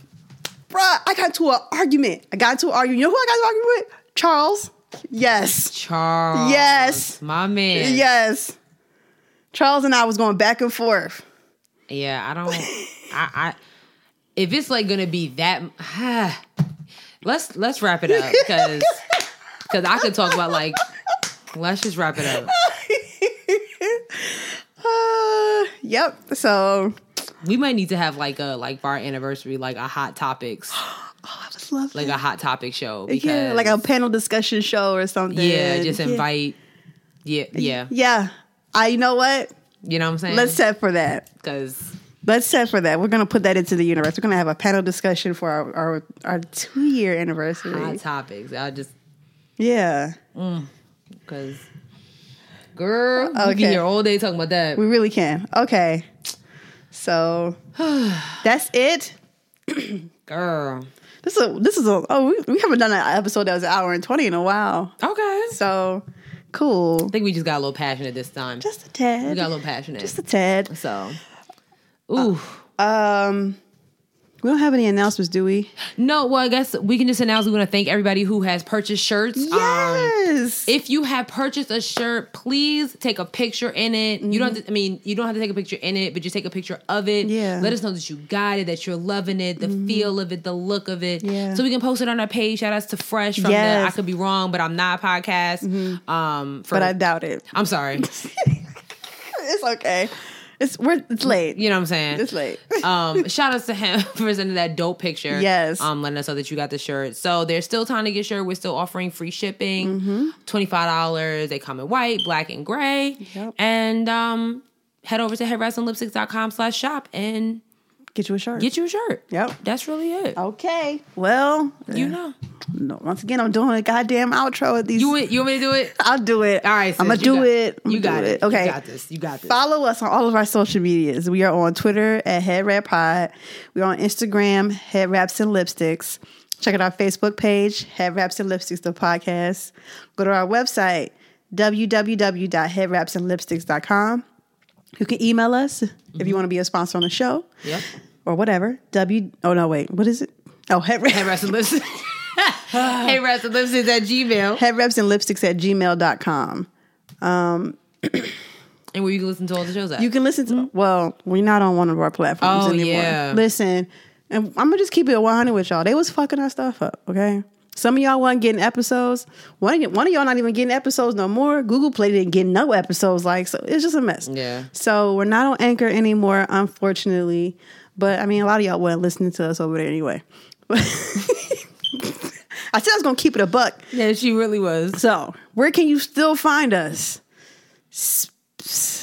Bruh, I got into an argument. You know who I got into an argument with? Charles. Yes. Charles. Yes. My man. Yes. Charles and I was going back and forth. Yeah, I don't... I if it's like going to be that... let's wrap it up, because I could talk about like... Let's just wrap it up. Yep. So we might need to have like a for our anniversary, like a hot topics. Oh, I would love that. Like a hot topic show. Yeah, like a panel discussion show or something. Yeah, just invite. Yeah. Yeah. You know what? You know what I'm saying? Let's set for that. Let's set for that. We're gonna put that into the universe. We're gonna have a panel discussion for our 2-year anniversary. Hot topics. Yeah. Because. Girl, okay. We can hear all day talking about that. We really can. Okay. So, that's it. Girl. We haven't done an episode that was an hour and 20 in a while. Okay. So, cool. I think we just got a little passionate this time. Just a tad. Just a tad. So, ooh. We don't have any announcements, do we? No. Well, I guess we can just announce we want to thank everybody who has purchased shirts. Yes. If you have purchased a shirt, please take a picture in it. Mm-hmm. You don't have to take a picture in it, but just take a picture of it. Yeah. Let us know that you got it, that you're loving it, the feel of it, the look of it. Yeah. So we can post it on our page. Shout outs to Fresh from the I Could Be Wrong, But I'm Not podcast. Mm-hmm. But I doubt it. I'm sorry. It's okay. It's late. You know what I'm saying? It's late. Shout outs to him for sending that dope picture. Yes. Letting us know that you got the shirt. So there's still time to get shirt. We're still offering free shipping. Mm-hmm. $25. They come in white, black, and gray. Yep. And head over to headwrapsandlipsticks.com/shop and Get you a shirt. Get you a shirt. Yep. That's really it. Okay. Well. You know. No. Once again, I'm doing a goddamn outro of these. You want me to do it? I'll do it. All right. Sis, I'm going to do it. You got it. Okay. You got this. Follow us on all of our social medias. We are on Twitter at Head Wrap Pod. We're on Instagram, Head Wraps and Lipsticks. Check out our Facebook page, Head Wraps and Lipsticks, the podcast. Go to our website, www.headwrapsandlipsticks.com. You can email us if you want to be a sponsor on the show. Yep. Or whatever. Oh, no, wait. What is it? Oh, Head Wraps and Lipsticks. Head Wraps and Lipsticks at Gmail. Head Wraps and Lipsticks at gmail.com. And where you can listen to all the shows at. You can listen to... Mm-hmm. Well, we're not on one of our platforms anymore. Yeah. Listen... And I'm going to just keep it 100 with y'all. They was fucking our stuff up, okay? Some of y'all wasn't getting episodes. One of y'all not even getting episodes no more. Google Play didn't get no episodes. So it's just a mess. Yeah. So we're not on Anchor anymore, unfortunately. But, I mean, a lot of y'all weren't listening to us over there anyway. I said I was going to keep it a buck. Yeah, she really was. So where can you still find us? SoundCloud,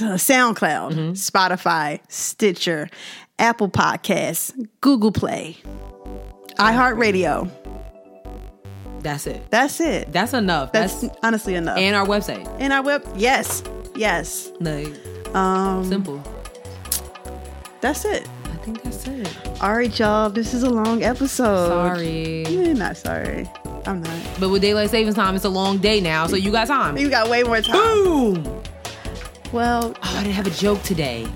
mm-hmm. Spotify, Stitcher, Apple Podcasts, Google Play, iHeartRadio. That's it. That's enough. That's honestly enough. And our website. Yes. Like, simple. That's it. I think that's it. All right, y'all. This is a long episode. Sorry. You're not sorry. I'm not. But with daylight savings time, it's a long day now, so you got time. You got way more time. Boom. Well. Oh, I didn't have a joke today.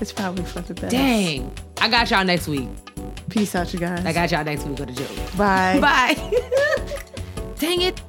It's probably for the best. Dang. I got y'all next week. Peace out, you guys. I got y'all next week with a joke. Bye. Bye. Dang it.